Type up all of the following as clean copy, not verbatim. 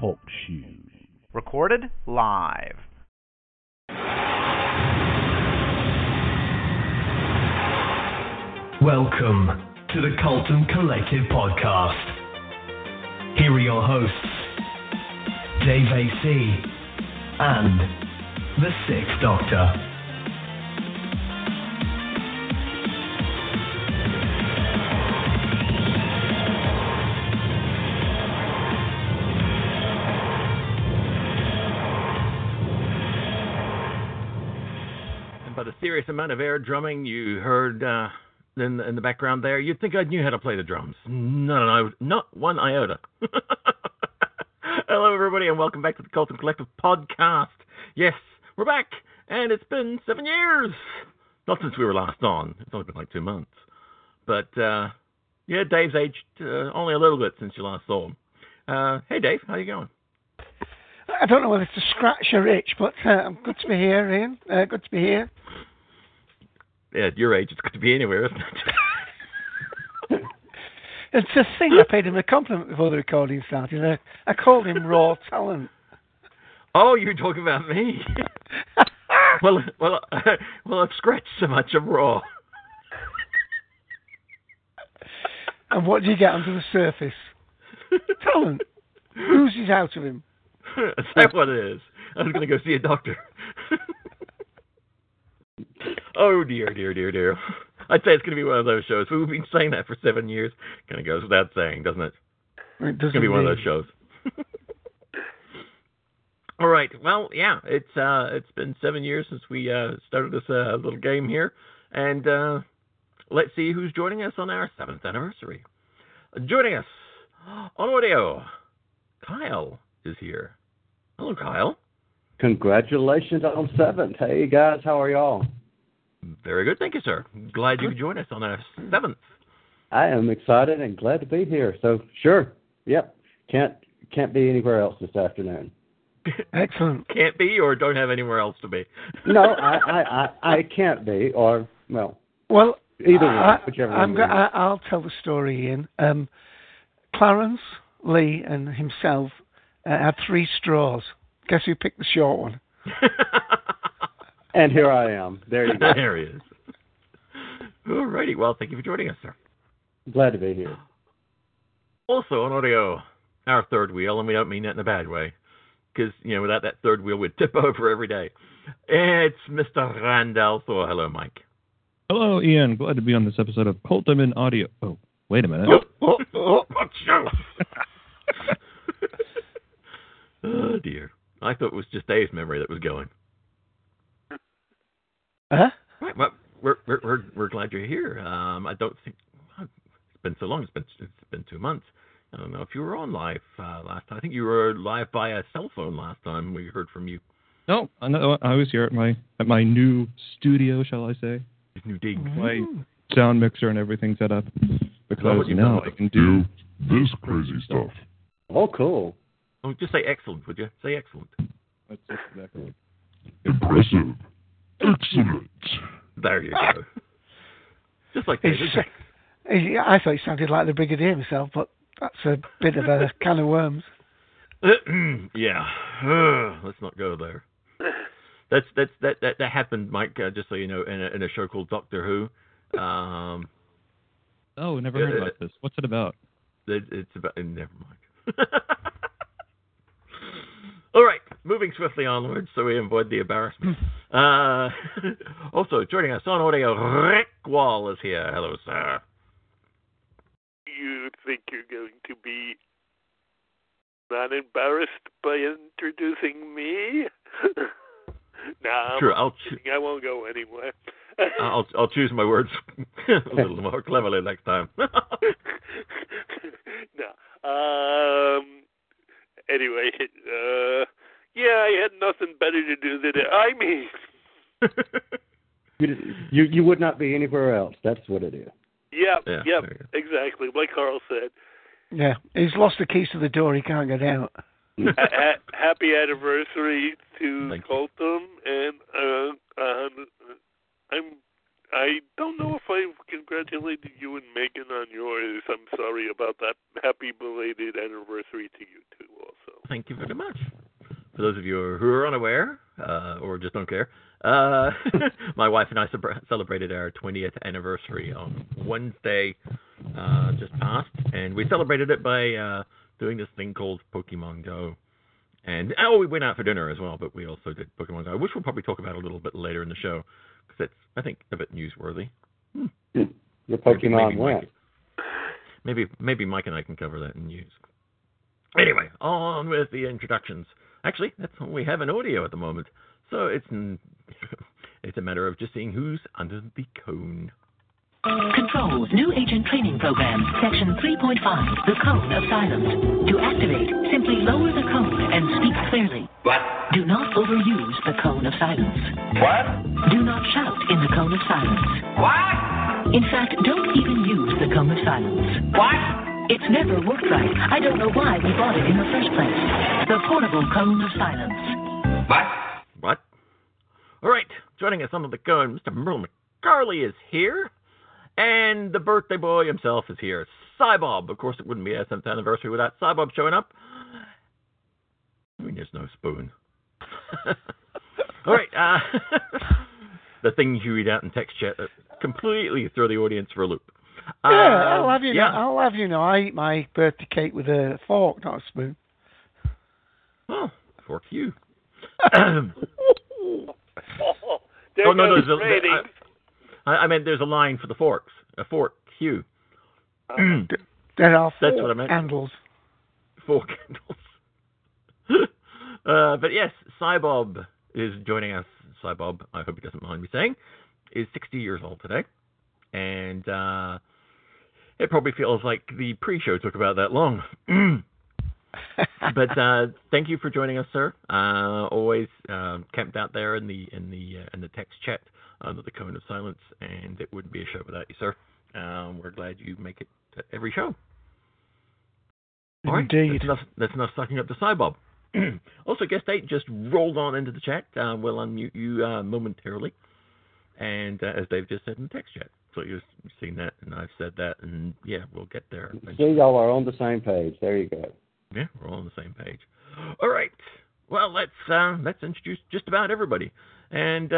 Talk shoes. Recorded live. Welcome to the Colton Collective Podcast. Here are your hosts, Dave A.C. and the Sixth Doctor. A serious amount of air drumming you heard in the background there. You'd think I knew how to play the drums. No, not one iota. Hello, everybody, and welcome back to the Colton Collective Podcast. Yes, we're back, and it's been 7 years. Not since we were last on. It's only been like 2 months. But, yeah, Dave's aged only a little bit since you last saw him. Hey, Dave, how you going? I don't know whether it's a scratch or itch, but I'm good to be here, Ian. Good to be here. Yeah, at your age, it's good to be anywhere, isn't it? It's a thing. I paid him a compliment before the recording started. I called him raw talent. Oh, you're talking about me? well, I've scratched so much, I'm raw. And what do you get under the surface? Talent. Oozes out of him. Is that what it is? I was going to go see a doctor. Oh, dear. I'd say it's going to be one of those shows. We've been saying that for 7 years. Kind of goes without saying, doesn't it? It's going to be one of those shows. All right. Well, yeah, it's been 7 years since we started this little game here. And let's see who's joining us on our 7th anniversary. Joining us on audio, Kyle is here. Hello, Kyle. Congratulations on 7th. Hey, guys, how are y'all? Very good, thank you, sir. Glad you could join us on our 7th. I am excited and glad to be here. So, sure, yep, can't be anywhere else this afternoon. Excellent. Can't be or don't have anywhere else to be? No, I can't be or, well either way, whichever one. I'll tell the story, Ian. Clarence, Lee, and himself had 3 straws. Guess who picked the short one? And here I am. There you go. There he is. All righty. Well, thank you for joining us, sir. Glad to be here. Also on audio, our third wheel, and we don't mean that in a bad way, because, without that third wheel, we'd tip over every day. It's Mr. Randall Thor. Hello, Mike. Hello, Ian. Glad to be on this episode of Colton in Audio. Oh, wait a minute. Oh, dear. I thought it was just Dave's memory that was going. Huh? Right, well, we're glad you're here. I don't think... It's been so long. It's been 2 months. I don't know if you were on live last time. I think you were live via cell phone last time. We heard from you. No, I was here at my new studio, shall I say. His new dig. My sound mixer and everything set up. Because now I can do this crazy stuff. Oh, cool. Oh, just say excellent, would you? Say excellent. That's just excellent. Impressive. Excellent. There you go. Just like that. I thought he sounded like the Brigadier himself, but that's a bit of a can of worms. Yeah. Let's not go there. That happened, Mike. Just so you know, in a show called Doctor Who. Oh, never heard about this. What's it about? It's about. Never mind. All right, moving swiftly onwards so we avoid the embarrassment. Also, joining us on audio, Rick Wall is here. Hello, sir. You think you're going to be not embarrassed by introducing me? No, sure, I won't go anywhere. I'll choose my words a little more cleverly next time. Anyway, yeah, I had nothing better to do than I mean. you would not be anywhere else. That's what it is. Yep, exactly. Like Carl said. Yeah, he's lost the keys to the door. He can't get out. Happy anniversary to Colton, and I don't know if I've congratulated you and Megan on yours. I'm sorry about that. Happy belated anniversary to you two also. Thank you very much. For those of you who are unaware or just don't care, my wife and I celebrated our 20th anniversary on Wednesday just past, and we celebrated it by doing this thing called Pokemon Go. And we went out for dinner as well, but we also did Pokemon Go, which we'll probably talk about a little bit later in the show, because it's, I think, a bit newsworthy. The Pokemon went. Maybe Mike and I can cover that in news. Anyway, on with the introductions. Actually, that's all we have in audio at the moment. So it's a matter of just seeing who's under the cone. Controls New Agent Training Program, Section 3.5, the Cone of Silence. To activate, simply lower the cone and speak clearly. What? Do not overuse the Cone of Silence. What? Do not shout in the Cone of Silence. What? In fact, don't even use the Cone of Silence. What? It's never worked right. I don't know why we bought it in the first place. The portable cone of silence. What? All right. Joining us under the cone, Mr. Merle McCarley is here. And the birthday boy himself is here. Cybob. Of course, it wouldn't be our 7th anniversary without Cybob showing up. I mean, there's no spoon. All right. The thing you read out in text chat that completely threw the audience for a loop. Yeah, I'll have you know, I eat my birthday cake with a fork, not a spoon. Oh, fork you. I meant there's a line for the forks. A fork, you. There are fork That's what I meant. Handles. Fork handles. But yes, Cybob is joining us. Cybob, I hope he doesn't mind me saying, is 60 years old today. And it probably feels like the pre-show took about that long. But thank you for joining us, sir. Always camped out there in the text chat under the cone of silence, and it wouldn't be a show without you, sir. We're glad you make it to every show. All right, indeed. That's enough sucking up the Cybob. Also, guest 8 just rolled on into the chat. We'll unmute you momentarily. And as Dave just said in the text chat. So you've seen that, and I've said that, and yeah, we'll get there. So y'all are on the same page. There you go. Yeah, we're all on the same page. All right. Well, let's introduce just about everybody. And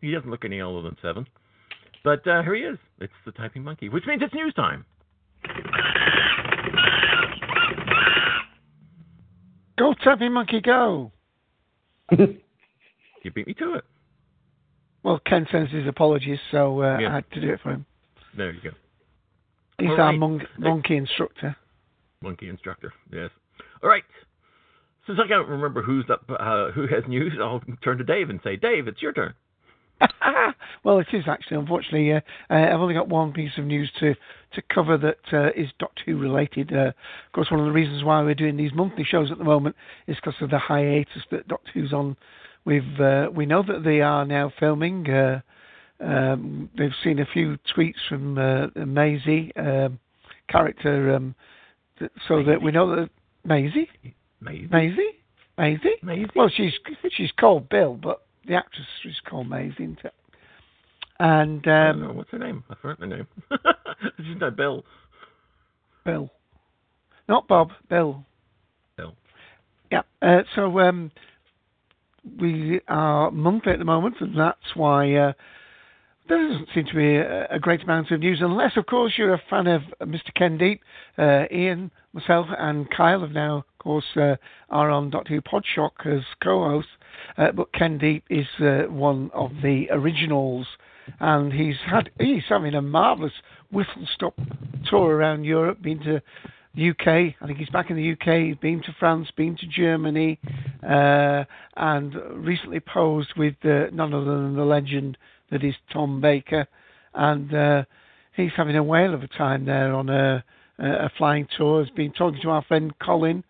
he doesn't look any older than 7. But here he is. It's the Typing Monkey, which means it's news time. Go, Typing Monkey, go. You beat me to it. Well, Ken sends his apologies, so I had to do it for him. There you go. He's all our right. monkey instructor. Monkey instructor, yes. All right. Since I can't remember who's up, who has news, I'll turn to Dave and say, Dave, it's your turn. Well, it is actually. Unfortunately, I've only got one piece of news to cover that is Doctor Who related. Of course, one of the reasons why we're doing these monthly shows at the moment is because of the hiatus that Doctor Who's on. We know that they are now filming. They've seen a few tweets from Maisie character, so Maisie. That we know that Maisie. Well, she's called Bill, but the actress is called Maisie, isn't it? And I don't know what's her name. I forgot her name. She's no Bill. Bill, not Bob. Bill. Yeah. So. We are monthly at the moment, and that's why there doesn't seem to be a great amount of news, unless, of course, you're a fan of Mr. Ken Deep. Ian, myself, and Kyle have now, of course, are on Doctor Who PodShock as co-hosts, but Ken Deep is one of the originals, and he's having a marvellous whistle-stop tour around Europe, been to UK. I think he's back in the UK. He's been to France, been to Germany, and recently posed with none other than the legend that is Tom Baker. And he's having a whale of a time there on a flying tour. He's been talking to our friend Colin,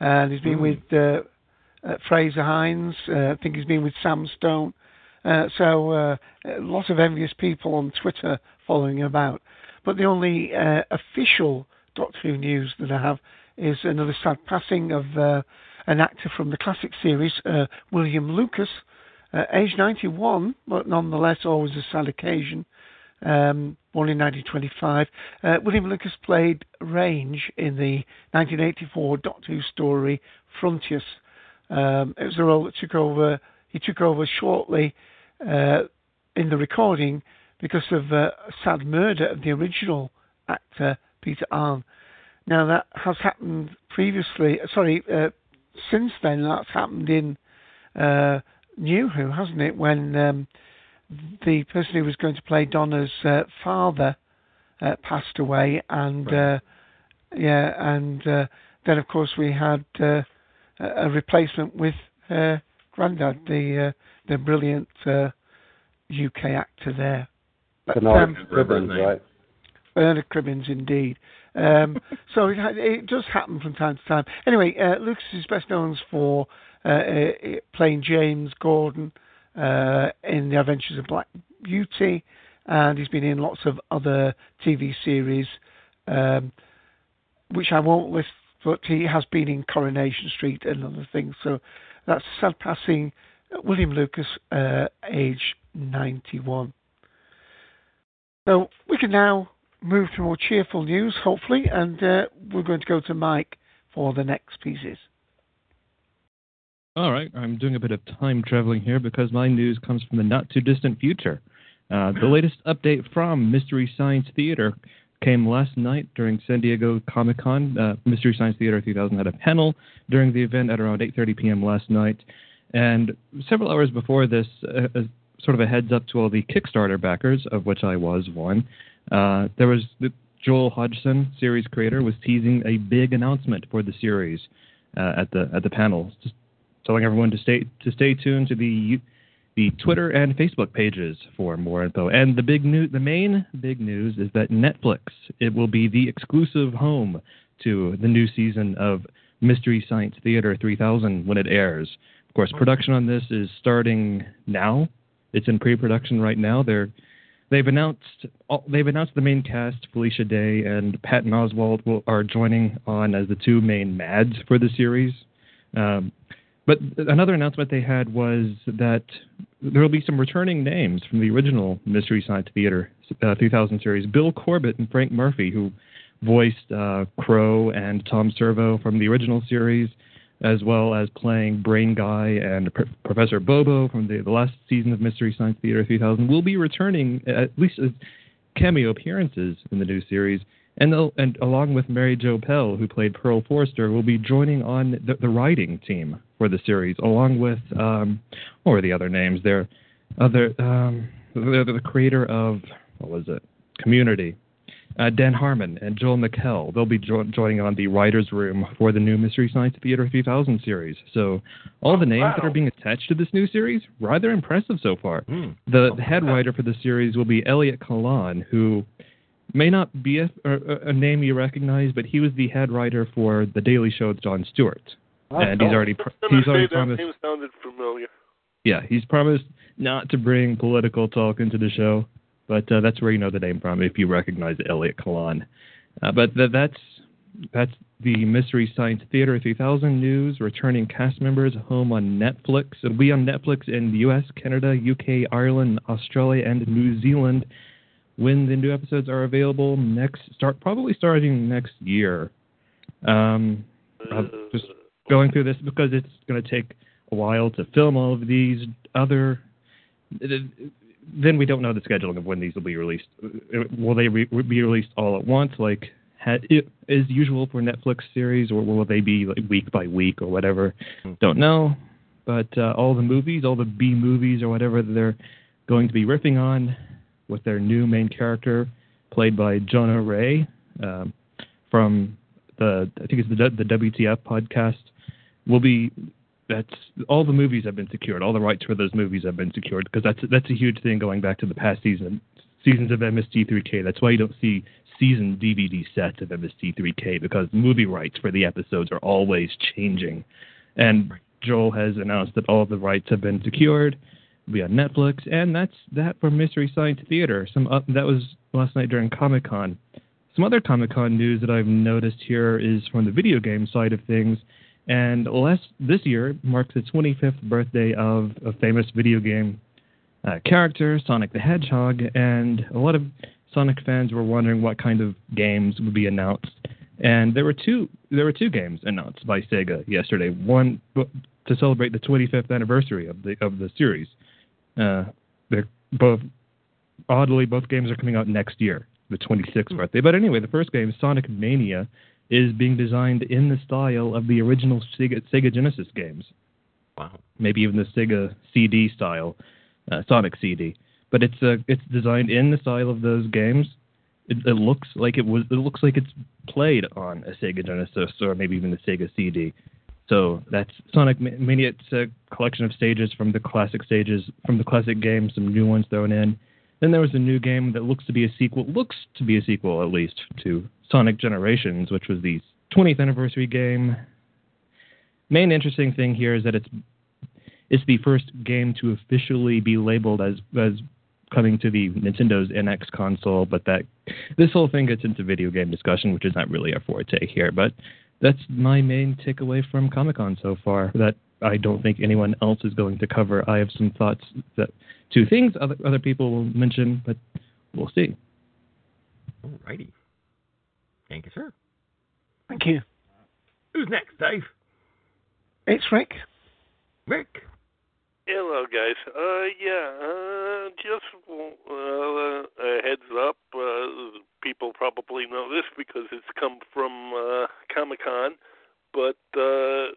and he's been with Fraser Hines. I think he's been with Sam Stone. So a lot of envious people on Twitter following him about. But the only official Doctor Who news that I have is another sad passing of an actor from the classic series, William Lucas, aged 91, but nonetheless always a sad occasion, born in 1925. William Lucas played Range in the 1984 Doctor Who story Frontiers. It was a role that took over shortly in the recording because of a sad murder of the original actor, Peter Arne. Now, that has happened since then, that's happened in New Who, hasn't it? When the person who was going to play Donna's father passed away, and then of course we had a replacement with her granddad, the brilliant UK actor there. Bernard Cribbins, right? Bernard Cribbins, indeed. So it does happen from time to time. Anyway, Lucas is best known for playing James Gordon in The Adventures of Black Beauty, and he's been in lots of other TV series, which I won't list, but he has been in Coronation Street and other things. So that's sad passing, William Lucas, age 91. So we can now move to more cheerful news, hopefully, and we're going to go to Mike for the next pieces. All right, I'm doing a bit of time traveling here because my news comes from the not-too-distant future. The latest update from Mystery Science Theater came last night during San Diego Comic-Con. Mystery Science Theater 3000 had a panel during the event at around 8:30 p.m. last night. And several hours before this, sort of a heads-up to all the Kickstarter backers, of which I was one, there was the Joel Hodgson, series creator, was teasing a big announcement for the series at the panel, just telling everyone to stay tuned to the Twitter and Facebook pages for more info. And the main big news is that Netflix, it will be the exclusive home to the new season of Mystery Science Theater 3000 when it airs. Of course, production on this is starting now. It's in pre-production right now. They've announced the main cast. Felicia Day and Patton Oswalt are joining on as the two main Mads for the series. But another announcement they had was that there will be some returning names from the original Mystery Science Theater 3000 series. Bill Corbett and Frank Murphy, who voiced Crow and Tom Servo from the original series, as well as playing Brain Guy and Professor Bobo from the last season of Mystery Science Theater 3000, will be returning at least as cameo appearances in the new series. And along with Mary Jo Pell, who played Pearl Forrester, will be joining on the writing team for the series, along with, what were the other names there? The creator of, Community. Dan Harmon and Joel McHale, they'll be joining on the writer's room for the new Mystery Science Theater 3000 series. So all the names that are being attached to this new series, rather impressive so far. The head writer for the series will be Elliot Kalan, who may not be a name you recognize, but he was the head writer for The Daily Show with Jon Stewart. And he's already promised... That name sounded familiar. Yeah, he's promised not to bring political talk into the show. But that's where you know the name from, if you recognize Elliot Kalan. But that's the Mystery Science Theater 3000 news. Returning cast members, home on Netflix. It'll be on Netflix in the U.S., Canada, U.K., Ireland, Australia, and New Zealand when the new episodes are available probably starting next year. Just going through this because it's going to take a while to film all of these other... Then we don't know the scheduling of when these will be released. Will they be released all at once, like is usual for Netflix series, or will they be like week by week or whatever? Don't know. But all the movies, all the B movies or whatever they're going to be riffing on with their new main character, played by Jonah Ray from the WTF podcast, will be... all the movies have been secured. All the rights for those movies have been secured because that's a huge thing going back to the past seasons of MST3K. That's why you don't see season DVD sets of MST3K because movie rights for the episodes are always changing. And Joel has announced that all the rights have been secured via Netflix, and that's that for Mystery Science Theater. That was last night during Comic-Con. Some other Comic-Con news that I've noticed here is from the video game side of things. And this year marks the 25th birthday of a famous video game character, Sonic the Hedgehog, and a lot of Sonic fans were wondering what kind of games would be announced. And there were two games announced by Sega yesterday. One to celebrate the 25th anniversary of the series. They're both games are coming out next year, the 26th birthday. But anyway, the first game, Sonic Mania, is being designed in the style of the original Sega Genesis games. Wow. Maybe even the Sega CD style, Sonic CD. But it's designed in the style of those games. It looks like It looks like it's played on a Sega Genesis or maybe even the Sega CD. So that's Sonic Mania. It's a collection of stages from the classic games. Some new ones thrown in. Then there was a new game that looks to be a sequel, at least, to Sonic Generations, which was the 20th anniversary game. Main interesting thing here is that it's the first game to officially be labeled as coming to the Nintendo's NX console, but this whole thing gets into video game discussion, which is not really our forte here. But that's my main takeaway from Comic-Con so far, that I don't think anyone else is going to cover. I have some thoughts to things other people will mention, but we'll see. All righty. Thank you, sir. Thank you. Who's next, Dave? It's Rick. Rick. Hello, guys. Just a heads up. People probably know this because it's come from Comic-Con, but the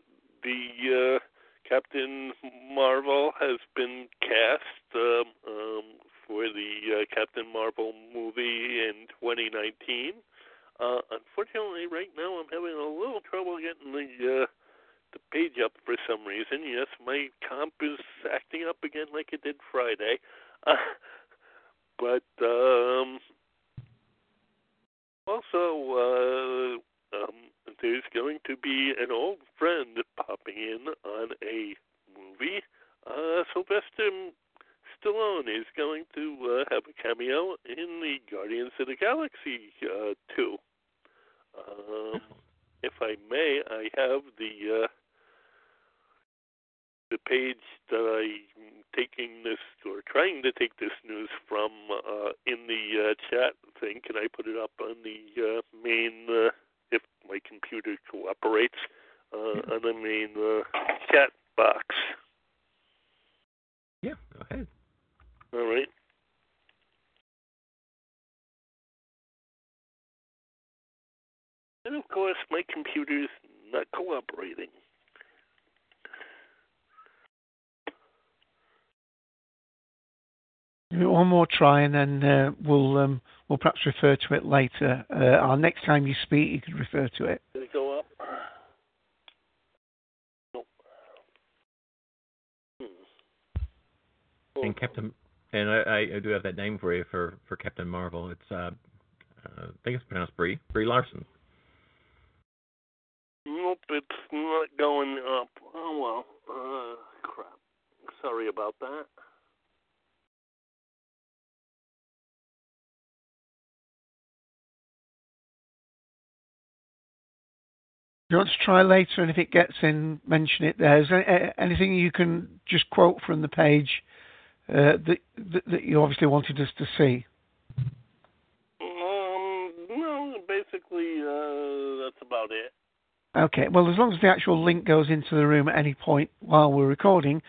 Captain Marvel has been cast for the Captain Marvel movie in 2019. Unfortunately, right now I'm having a little trouble getting the page up for some reason. Yes, my comp is acting up again like it did Friday. There's going to be an old friend popping in on a movie. Sylvester Stallone is going to have a cameo in the Guardians of the Galaxy 2. If I may, I have the page that I'm trying to take this news from in the chat thing. Can I put it up on the main... if my computer cooperates, on the main chat box. Yeah, go ahead. All right. And of course, my computer's not cooperating. One more try, and then we'll perhaps refer to it later. Our next time you speak, you can refer to it. Did it go up? Nope. And Captain, and I do have that name for you for Captain Marvel. It's I think it's pronounced Brie Larson. Nope, it's not going up. Oh well, crap. Sorry about that. Do you want to try later, and if it gets in, mention it there? Is there anything you can just quote from the page that you obviously wanted us to see? No, basically that's about it. Okay, well, as long as the actual link goes into the room at any point while we're recording,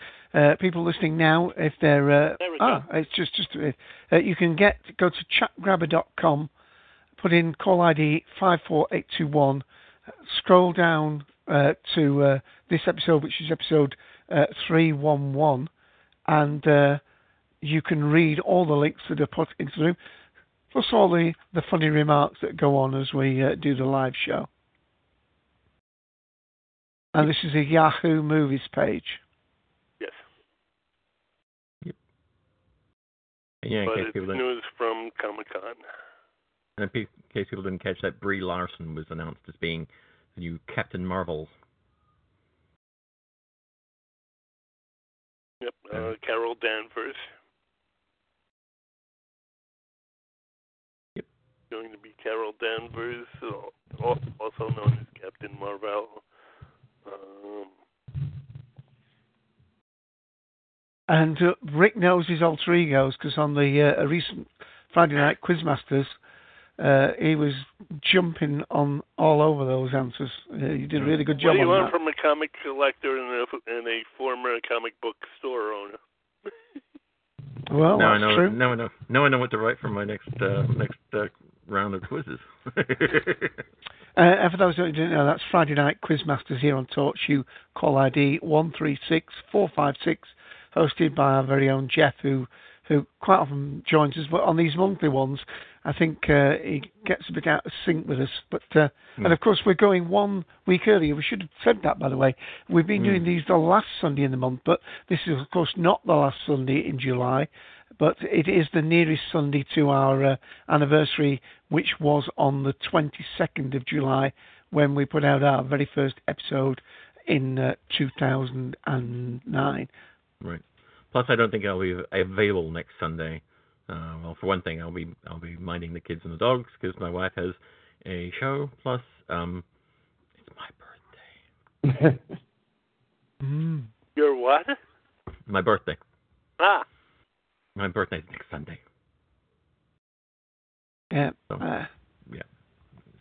people listening now, if they're... it's just you can go to chatgrabber.com, put in call ID 54821, scroll down to this episode, which is episode 311, and you can read all the links that are put into the room, plus all the funny remarks that go on as we do the live show. And this is a Yahoo Movies page. Yes. Yep. Yeah, but it's news from Comic-Con. And in case people didn't catch that, Brie Larson was announced as being the new Captain Marvel. Yep, Carol Danvers. Yep. Going to be Carol Danvers, also known as Captain Marvel. And Rick knows his alter egos because on the recent Friday Night Quizmasters, he was jumping on all over those answers. You did a really good job on that. What do you learn from a comic collector and a former comic book store owner? Well, now that's true. Now I know what to write for my next round of quizzes. For those who didn't know, that's Friday Night Quizmasters here on TalkShoe. Call ID 136456. Hosted by our very own Jeff, who quite often joins us, but on these monthly ones, I think he gets a bit out of sync with us. But and of course, we're going 1 week earlier. We should have said that, by the way. We've been doing these the last Sunday in the month, but this is, of course, not the last Sunday in July, but it is the nearest Sunday to our anniversary, which was on the 22nd of July, when we put out our very first episode in 2009. Right. Plus, I don't think I'll be available next Sunday. Well, for one thing, I'll be minding the kids and the dogs because my wife has a show. Plus, it's my birthday. Your what? My birthday. Ah. My birthday's next Sunday. Yeah. So, yeah.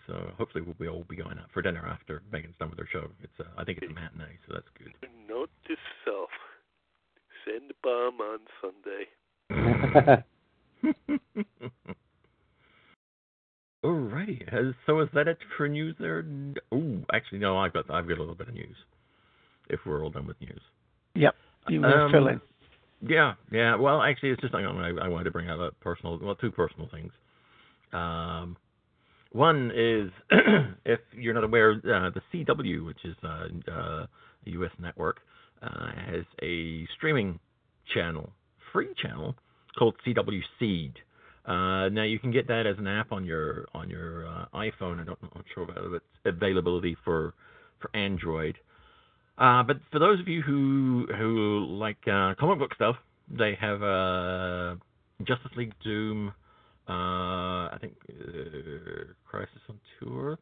So hopefully we'll all be going out for dinner after Megan's done with her show. It's I think it's a matinee, so that's good. Note to self. Send a bomb on Sunday. Alrighty. So is that it for news there? Oh, actually, no, I've got a little bit of news. If we're all done with news. Yep. You want to fill in. Yeah. Well, actually, it's just I wanted to bring out two personal things. One is, if you're not aware, the CW, which is a U.S. network, has a streaming channel, free channel, called CW Seed. Now you can get that as an app on your iPhone. I'm not sure about its availability for Android. But for those of you who like comic book stuff, they have Justice League Doom. I think Crisis on Two Earths.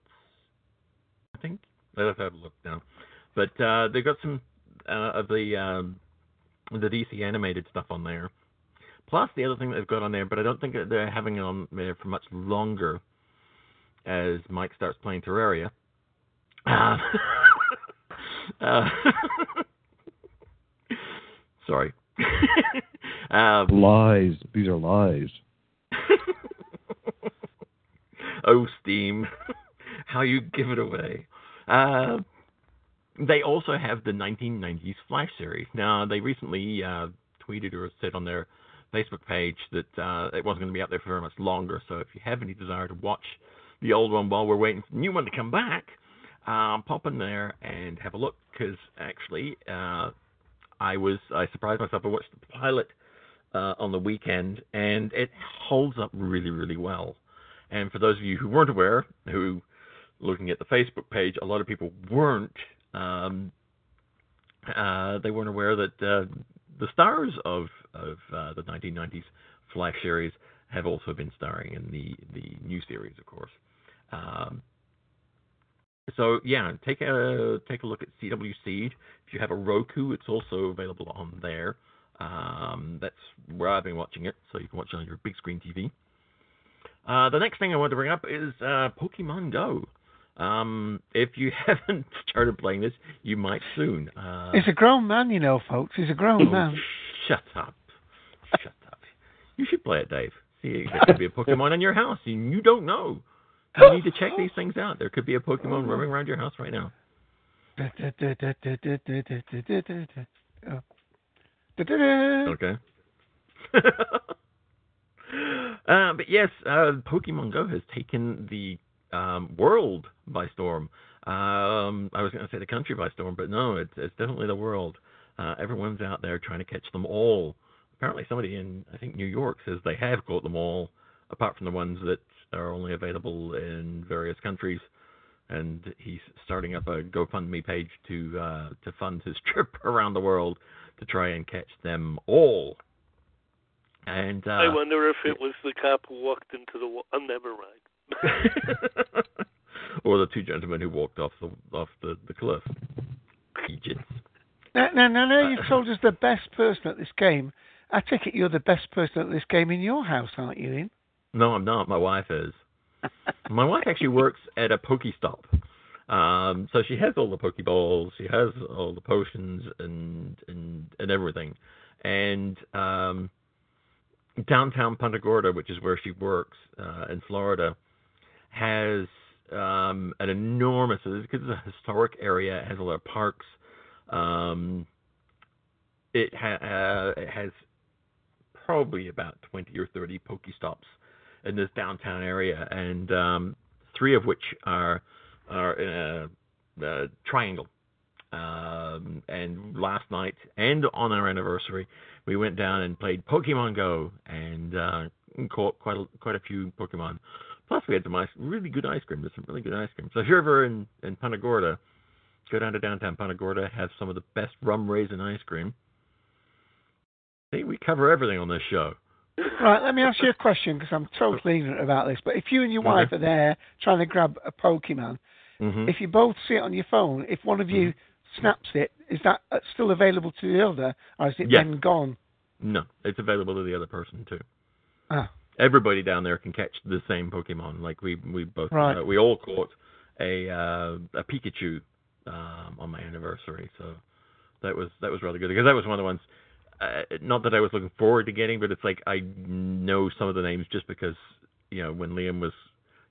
I think I'll have to have a look now. But they've got some. Of the DC animated stuff on there. Plus the other thing that they've got on there, but I don't think they're having it on there for much longer as Mike starts playing Terraria. Sorry. Lies. These are lies. Oh, Steam. How you give it away. They also have the 1990s Flash series. Now, they recently tweeted or said on their Facebook page that it wasn't going to be out there for very much longer, so if you have any desire to watch the old one while we're waiting for the new one to come back, pop in there and have a look, because actually I surprised myself. I watched the pilot on the weekend, and it holds up really, really well. And for those of you who weren't aware, who, looking at the Facebook page, a lot of people weren't, they weren't aware that the stars of the 1990s Flash series have also been starring in the new series, of course. So yeah, take a look at CW Seed. If you have a Roku, it's also available on there. That's where I've been watching it, so you can watch it on your big screen TV. The next thing I wanted to bring up is Pokemon Go. If you haven't started playing this, you might soon. He's a grown man, you know, folks. He's a grown man. Shut up. You should play it, Dave. See, there could be a Pokemon in your house, and you don't know. You need to check these things out. There could be a Pokemon roaming around your house right now. Okay. But yes, Pokemon Go has taken the world by storm. I was going to say the country by storm, but no, it's definitely the world. Everyone's out there trying to catch them all. Apparently somebody in, I think, New York says they have caught them all, apart from the ones that are only available in various countries, and he's starting up a GoFundMe page to fund his trip around the world to try and catch them all. And I wonder if it was the cop who walked into the wall. Never mind. Or the two gentlemen who walked off the cliff. Idiots. No, you've told us the best person at this game. I take it you're the best person at this game in your house, aren't you, Ian? No, I'm not. My wife is. My wife actually works at a Pokestop. So she has all the Pokeballs, she has all the potions and everything. And downtown Punta Gorda, which is where she works in Florida, has an enormous, because it's a historic area, it has a lot of parks. It has probably about 20 or 30 Pokestops in this downtown area, and three of which are in a triangle. And last night, and on our anniversary, we went down and played Pokemon Go and caught quite a few Pokemon. Plus, we had some really good ice cream. There's some really good ice cream. So if you're ever in Punta Gorda, go down to downtown Punta Gorda, have some of the best rum raisin ice cream. See, we cover everything on this show. Right, let me ask you a question, because I'm totally ignorant about this. But if you and your wife are there trying to grab a Pokemon, if you both see it on your phone, if one of you snaps it, is that still available to the other, or is it then gone? No, it's available to the other person too. Everybody down there can catch the same Pokemon. Like we both, we all caught a Pikachu on my anniversary, so that was rather good, because that was one of the ones. Not that I was looking forward to getting, but it's like I know some of the names just because, you know, when Liam was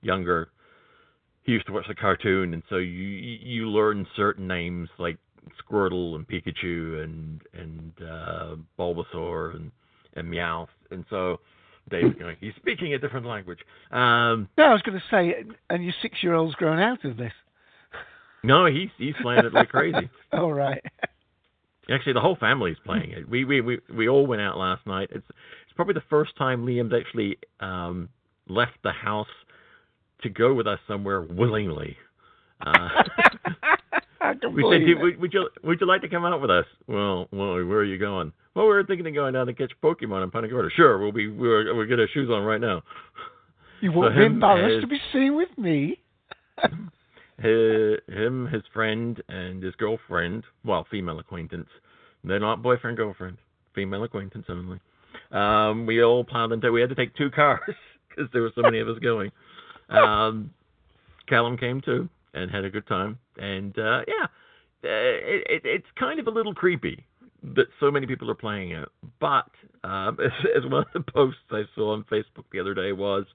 younger, he used to watch the cartoon, and so you learn certain names like Squirtle and Pikachu and Bulbasaur and Meowth, and so Dave's going, he's speaking a different language. No, I was going to say, and your 6-year-old's grown out of this. No, he's playing it like crazy. All right. Actually, the whole family's playing it. We all went out last night. It's probably the first time Liam's actually left the house to go with us somewhere willingly. We said, would you like to come out with us? Well, where are you going? Well, we were thinking of going down to catch Pokemon in Punta Gorda. Sure, we'll get our shoes on right now. You won't be embarrassed to be seen with me. Him, his friend, and his girlfriend, well, female acquaintance. They're not boyfriend, girlfriend. Female acquaintance only. We all piled into. We had to take two cars because there were so many of us going. Callum came too and had a good time. And, it's kind of a little creepy that so many people are playing it. But as one of the posts I saw on Facebook the other day was,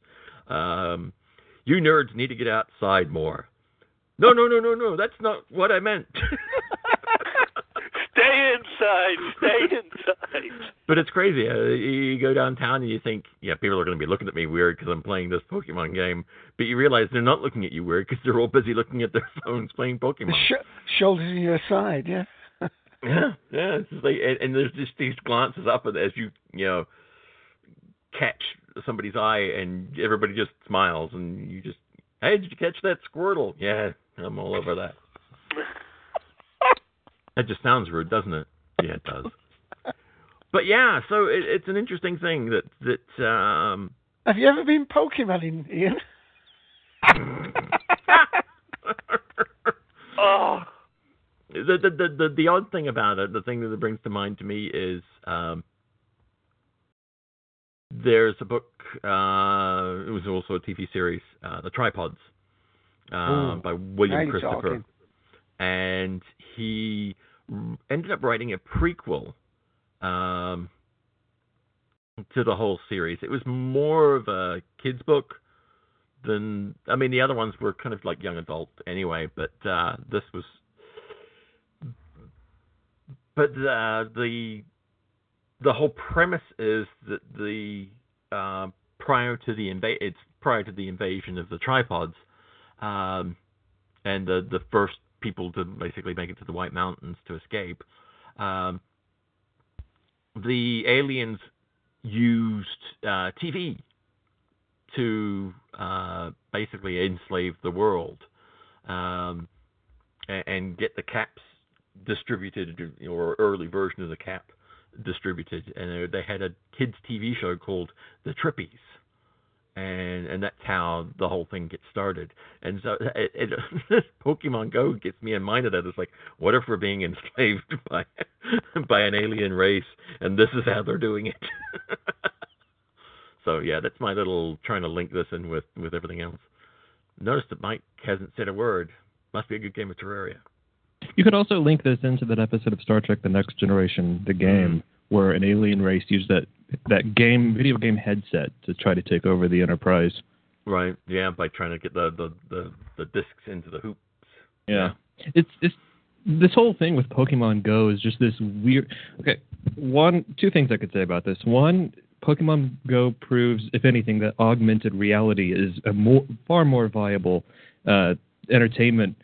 you nerds need to get outside more. No, that's not what I meant. Stay inside. But it's crazy. You go downtown and you think, yeah, people are going to be looking at me weird because I'm playing this Pokemon game. But you realize they're not looking at you weird because they're all busy looking at their phones playing Pokemon. Shoulders to your side, yeah. Yeah. It's like, and there's just these glances up as you catch somebody's eye and everybody just smiles and you just, hey, did you catch that Squirtle? Yeah, I'm all over that. That just sounds rude, doesn't it? Yeah, it does. But yeah, so it's an interesting thing that. Have you ever been Pokemoning, Ian? Oh. The odd thing about it, the thing that it brings to mind to me is there's a book. It was also a TV series, The Tripods, by William Christopher. And he ended up writing a prequel to the whole series. It was more of a kid's book than... I mean, the other ones were kind of like young adult anyway, but this was... But the whole premise is that prior to the invasion of the Tripods, and the first people to basically make it to the White Mountains to escape, the aliens used TV to basically enslave the world and get the caps distributed, or early version of the cap distributed. And they had a kids' TV show called The Trippies. And that's how the whole thing gets started. And so Pokemon Go gets me in mind of that. It's like, what if we're being enslaved by an alien race, and this is how they're doing it? So, yeah, that's my little trying to link this in with everything else. Notice that Mike hasn't said a word. Must be a good game of Terraria. You could also link this into that episode of Star Trek The Next Generation, the game, where an alien race used that game, video game headset to try to take over the Enterprise. Right. Yeah, by trying to get the discs into the hoops. Yeah. It's this whole thing with Pokemon Go is just this weird. Okay, two things I could say about this. One, Pokemon Go proves, if anything, that augmented reality is a far more viable entertainment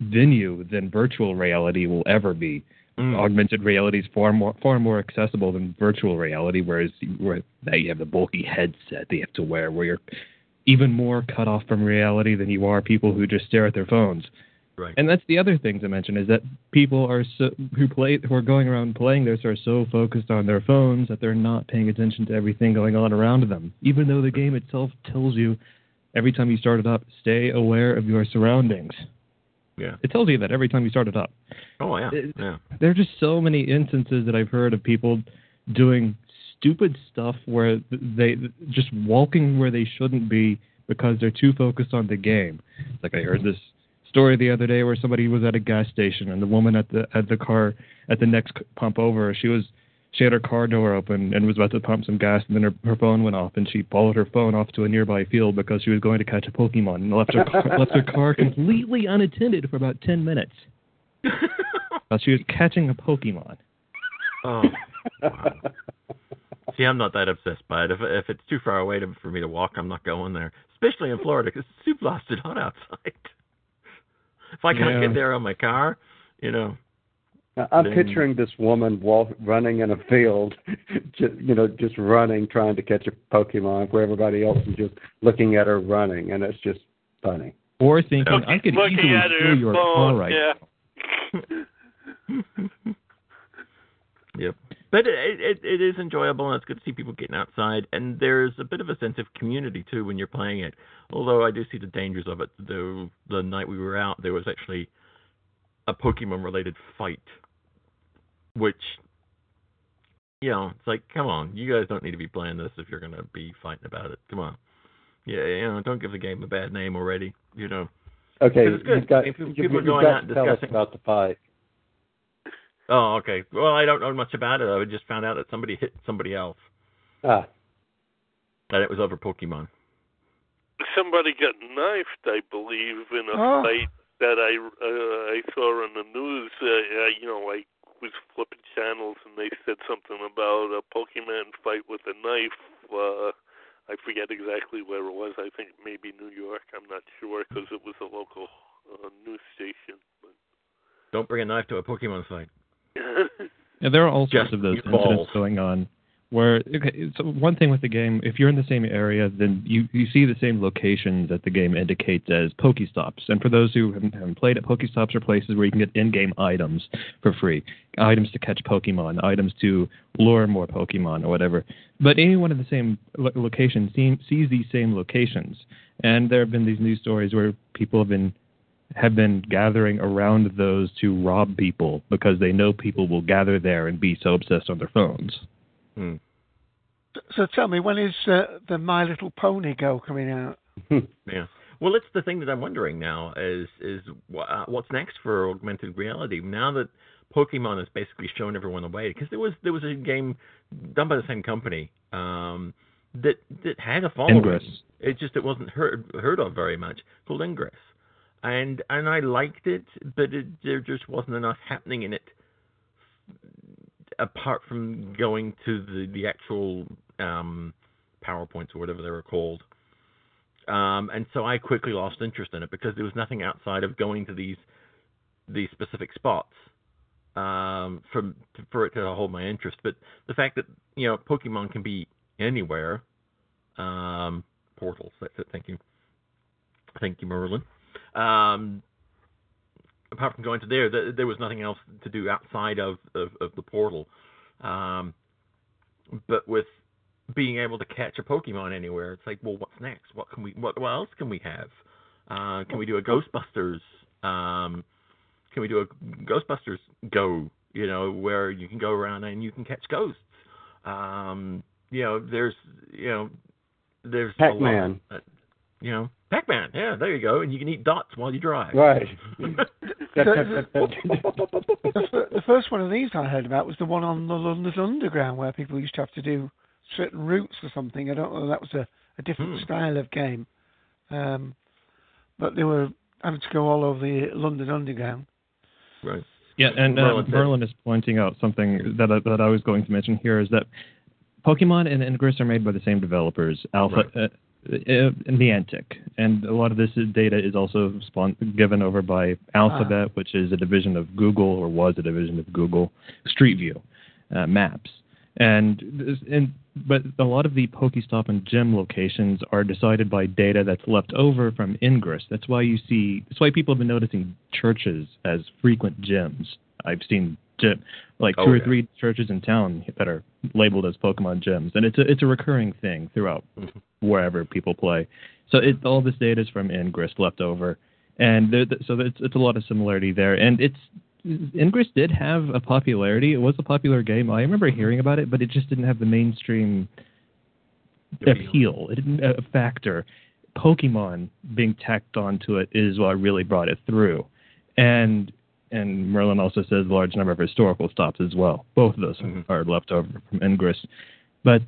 venue than virtual reality will ever be. Augmented reality is far more accessible than virtual reality, whereas now you have the bulky headset that you have to wear, where you're even more cut off from reality than you are people who just stare at their phones. Right. And that's the other thing to mention, is that people who are going around playing this are so focused on their phones that they're not paying attention to everything going on around them, even though the game itself tells you every time you start it up, stay aware of your surroundings. Yeah. It tells you that every time you start it up. Oh, yeah. Yeah. There are just so many instances that I've heard of people doing stupid stuff where they just walking where they shouldn't be because they're too focused on the game. It's like I heard this story the other day where somebody was at a gas station, and the woman at the car at the next pump over, she had her car door open and was about to pump some gas, and then her phone went off, and she followed her phone off to a nearby field because she was going to catch a Pokemon, and left her car completely unattended for about 10 minutes. She was catching a Pokemon. Oh, wow. See, I'm not that obsessed by it. If it's too far away for me to walk, I'm not going there, especially in Florida, because it's too blasted hot outside. If I can't get there on my car, I'm picturing this woman running in a field, just running, trying to catch a Pokemon, where everybody else is just looking at her running, and it's just funny. Or thinking, I could easily steal your phone right now. Yep. But it is enjoyable, and it's good to see people getting outside, and there's a bit of a sense of community, too, when you're playing it. Although I do see the dangers of it. The night we were out, there was actually a Pokemon-related fight, which, it's like, come on, you guys don't need to be playing this if you're going to be fighting about it. Come on. Yeah, don't give the game a bad name already, Okay, it's good. People are going out and discussing about the fight. Oh, okay. Well, I don't know much about it. I just found out that somebody hit somebody else. Ah. And it was over Pokemon. Somebody got knifed, I believe, in a fight that I saw on the news. I was flipping channels, and they said something about a Pokemon fight with a knife. I forget exactly where it was. I think maybe New York. I'm not sure, because it was a local news station. But... Don't bring a knife to a Pokemon fight. Yeah, there are all sorts of those incidents going on. So one thing with the game, if you're in the same area, then you see the same location that the game indicates as Pokestops. And for those who haven't played it, Pokestops are places where you can get in-game items for free. Items to catch Pokemon, items to lure more Pokemon, or whatever. But anyone in the same location sees these same locations. And there have been these news stories where people have been gathering around those to rob people because they know people will gather there and be so obsessed on their phones. Hmm. So tell me, when is the My Little Pony Go coming out? Yeah. Well, it's the thing that I'm wondering now is what's next for augmented reality now that Pokemon has basically shown everyone the way. Because there was a game done by the same company that had a following. Ingress. It just wasn't heard of very much, called Ingress, and I liked it, but there just wasn't enough happening in it. Apart from going to the actual PowerPoints or whatever they were called. And so I quickly lost interest in it because there was nothing outside of going to these specific spots for it to hold my interest. But the fact that, Pokemon can be anywhere Portals, that's it, thank you. Tthank you, Merlin. Apart from going to there was nothing else to do outside of the portal. But with being able to catch a Pokemon anywhere, it's like, well, what's next? What else can we have? Can we do a Ghostbusters? Can we do a Ghostbusters Go? You know, where you can go around and you can catch ghosts. There's Pac-Man. Pac-Man. Yeah, there you go. And you can eat dots while you drive. Right. The first one of these I heard about was the one on the London Underground, where people used to have to do certain routes or something. I don't know. That was a different style of game. But they were having to go all over the London Underground. Right. Yeah, and Merlin is pointing out something that I was going to mention here, is that Pokemon and Ingress are made by the same developers, Alpha and Niantic. And a lot of this data is also given over by Alphabet, which is a division of Google, or was a division of Google, Street View, Maps. But a lot of the Pokestop and gym locations are decided by data that's left over from Ingress. That's why people have been noticing churches as frequent gyms. I've seen two or three churches in town that are labeled as Pokemon gyms, and it's a recurring thing throughout wherever people play. So all this data is from Ingress left over, and so it's a lot of similarity there. And Ingress did have a popularity. It was a popular game. I remember hearing about it, but it just didn't have the mainstream appeal. It didn't a factor. Pokemon being tacked onto it is what really brought it through. And Merlin also says large number of historical stops as well. Both of those are left over from Ingress. But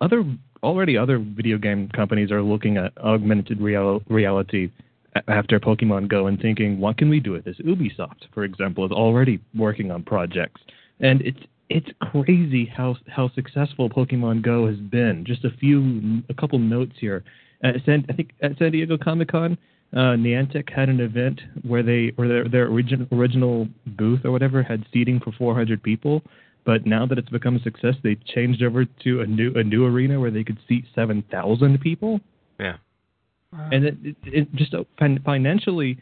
other video game companies are looking at augmented reality after Pokemon Go and thinking, what can we do with this? Ubisoft, for example, is already working on projects. And it's crazy how successful Pokemon Go has been. Just a couple notes here. I think at San Diego Comic-Con, Niantic had an event where their original booth or whatever had seating for 400 people. But now that it's become a success, they changed over to a new arena where they could seat 7,000 people. Yeah. And it just financially,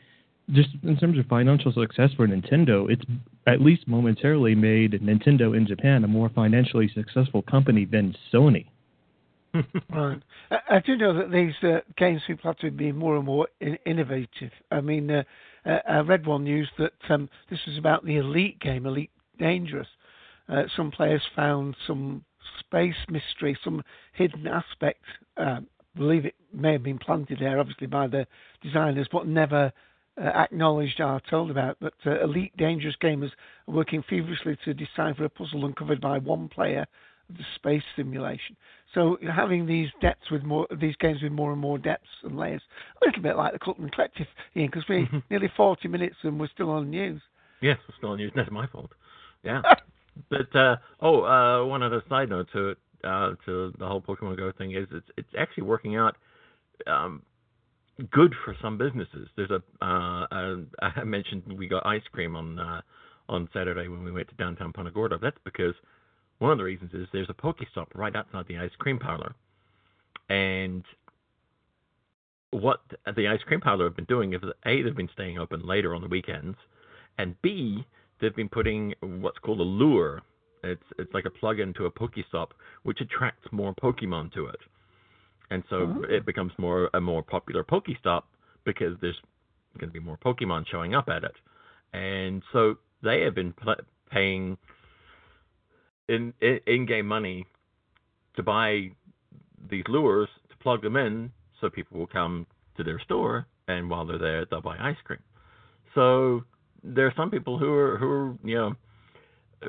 just in terms of financial success for Nintendo, it's at least momentarily made Nintendo in Japan a more financially successful company than Sony. Right. I do know that these games seem to have to be more and more innovative. I mean, I read one news that this was about the Elite game, Elite Dangerous. Some players found some space mystery, some hidden aspect. I believe it may have been planted there, obviously, by the designers, but never acknowledged or told about. But Elite Dangerous gamers are working feverishly to decipher a puzzle uncovered by one player of the space simulation. So having these games with more and more depths and layers, a little bit like the Colton Collective, Ian, because we're nearly 40 minutes and we're still on news. Yes, we're still on news. That's my fault. Yeah. But, one other side note to it. To the whole Pokemon Go thing is it's actually working out good for some businesses. There's I mentioned we got ice cream on Saturday when we went to downtown Punta Gorda. That's because one of the reasons is there's a Pokestop right outside the ice cream parlor, and what the ice cream parlor have been doing is A, they've been staying open later on the weekends, and B, they've been putting what's called a lure. It's like a plug-in to a Pokestop, which attracts more Pokemon to it, and so it becomes a more popular Pokestop because there's going to be more Pokemon showing up at it, and so they have been paying in-game money to buy these lures to plug them in, so people will come to their store, and while they're there, they'll buy ice cream. So there are some people who are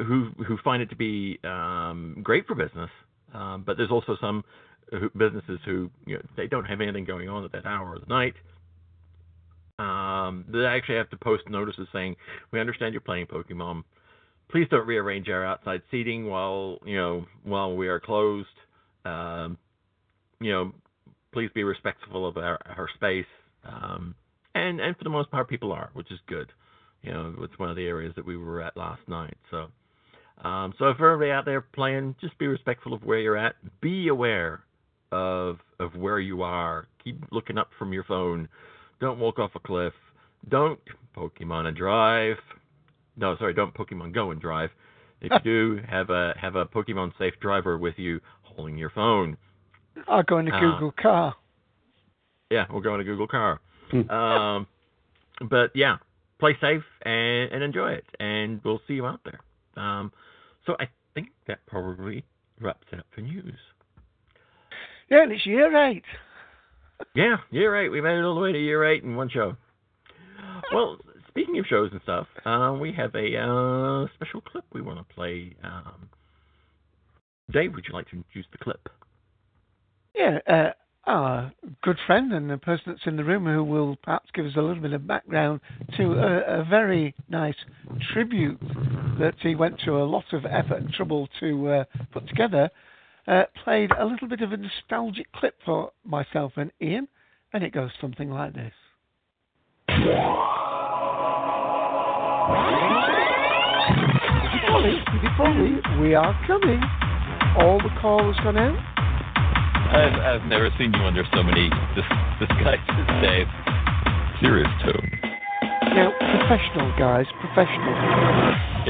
who find it to be great for business, but there's also some businesses who they don't have anything going on at that hour of the night. They actually have to post notices saying, "We understand you're playing Pokemon. Please don't rearrange our outside seating while we are closed. Please be respectful of our space." And for the most part, people are, which is good. It's one of the areas that we were at last night. So if everybody out there playing, just be respectful of where you're at. Be aware of where you are. Keep looking up from your phone. Don't walk off a cliff. Don't Pokemon and drive. No, sorry, don't Pokemon Go and drive. If you do, have a Pokemon safe driver with you holding your phone. I'll go into Google Car. Yeah, we'll go into Google Car. But yeah, play safe and enjoy it, and we'll see you out there. So I think that probably wraps it up for news. Yeah, and it's year 8. Yeah, year 8. We made it all the way to year 8 in one show. Well, speaking of shows and stuff, we have a special clip we want to play. Dave, would you like to introduce the clip? Yeah, our good friend and the person that's in the room who will perhaps give us a little bit of background to a very nice tribute that he went to a lot of effort and trouble to put together, played a little bit of a nostalgic clip for myself and Ian, and it goes something like this. We are coming. All the callers gone out. I've never seen you under so many disguises, Dave. Serious tone. Now, professional, guys, professional.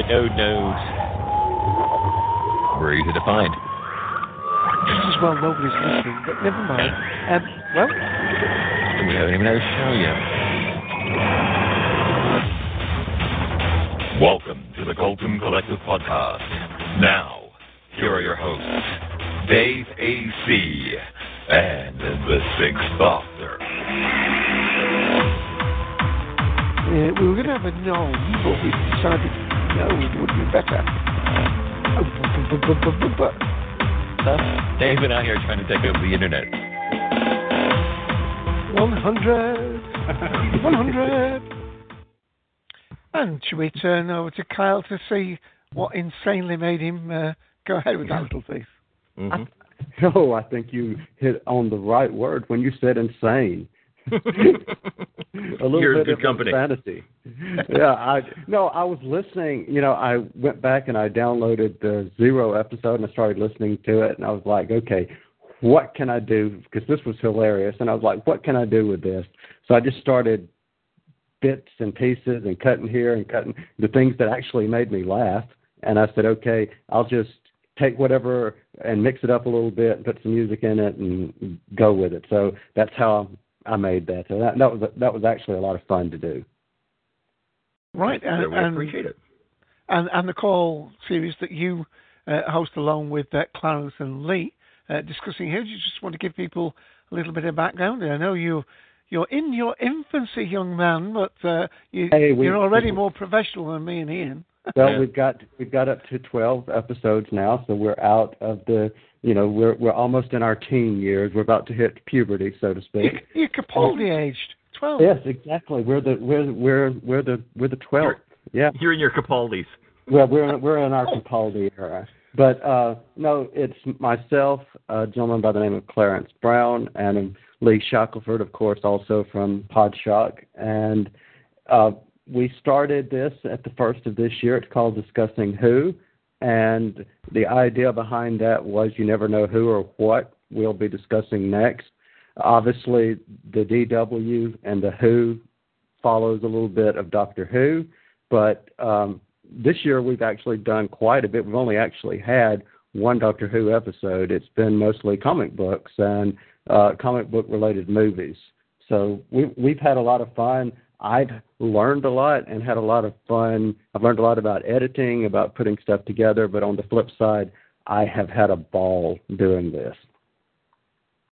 No nose. We're easy to find. Just as well nobody's listening, but never mind. Well, we haven't even had a show yet. Welcome to the Colton Collective Podcast. Now, here are your hosts, Dave A.C. and the Sixth Doctor. Yeah, we were going to have a no, but we decided no would be better. Dave and I are trying to take over the internet. 100. 100. And should we turn over to Kyle to see what insanely made him go ahead with that little piece? Mm-hmm. I think you hit on the right word when you said insane. You're in good company. Insanity. Yeah, I was listening. You know, I went back and I downloaded the 0 episode and I started listening to it. And I was like, okay, what can I do? Because this was hilarious. And I was like, what can I do with this? So I just started bits and pieces and cutting here and cutting the things that actually made me laugh. And I said, okay, I'll just take whatever and mix it up a little bit, put some music in it, and go with it. So that's how I made that. So that was actually a lot of fun to do. Right, and appreciate it. And the call series that you host along with Clarence and Lee, discussing here. Do you just want to give people a little bit of background? I know you're in your infancy, young man, but you're already more professional than me and Ian. Well, we've got up to 12 episodes now, so we're out of the, we're almost in our teen years. We're about to hit puberty, so to speak. You're Capaldi aged, 12. Yes, exactly. We're the 12th. Yeah, you're in your Capaldis. Well, we're in our Capaldi era. But no, it's myself, a gentleman by the name of Clarence Brown, and Lee Shackleford, of course, also from PodShock, and. We started this at the first of this year. It's called Discussing Who, and the idea behind that was you never know who or what we'll be discussing next. Obviously, the DW and the Who follows a little bit of Doctor Who, but this year we've actually done quite a bit. We've only actually had one Doctor Who episode. It's been mostly comic books and comic book-related movies. So we've had a lot of fun. I've learned a lot and had a lot of fun. I've learned a lot about editing, about putting stuff together, but on the flip side, I have had a ball doing this.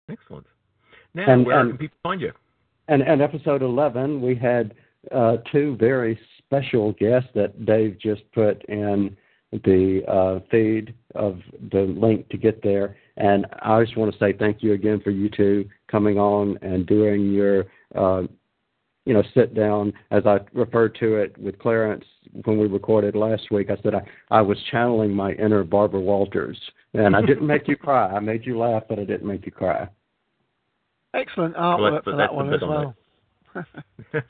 Excellent. Now, where can people find you? And episode 11, we had two very special guests that Dave just put in the feed of the link to get there. And I just want to say thank you again for you two coming on and doing your sit down, as I referred to it with Clarence when we recorded last week. I said I was channeling my inner Barbara Walters, and I didn't make you cry. I made you laugh, but I didn't make you cry. Excellent artwork for that one as well.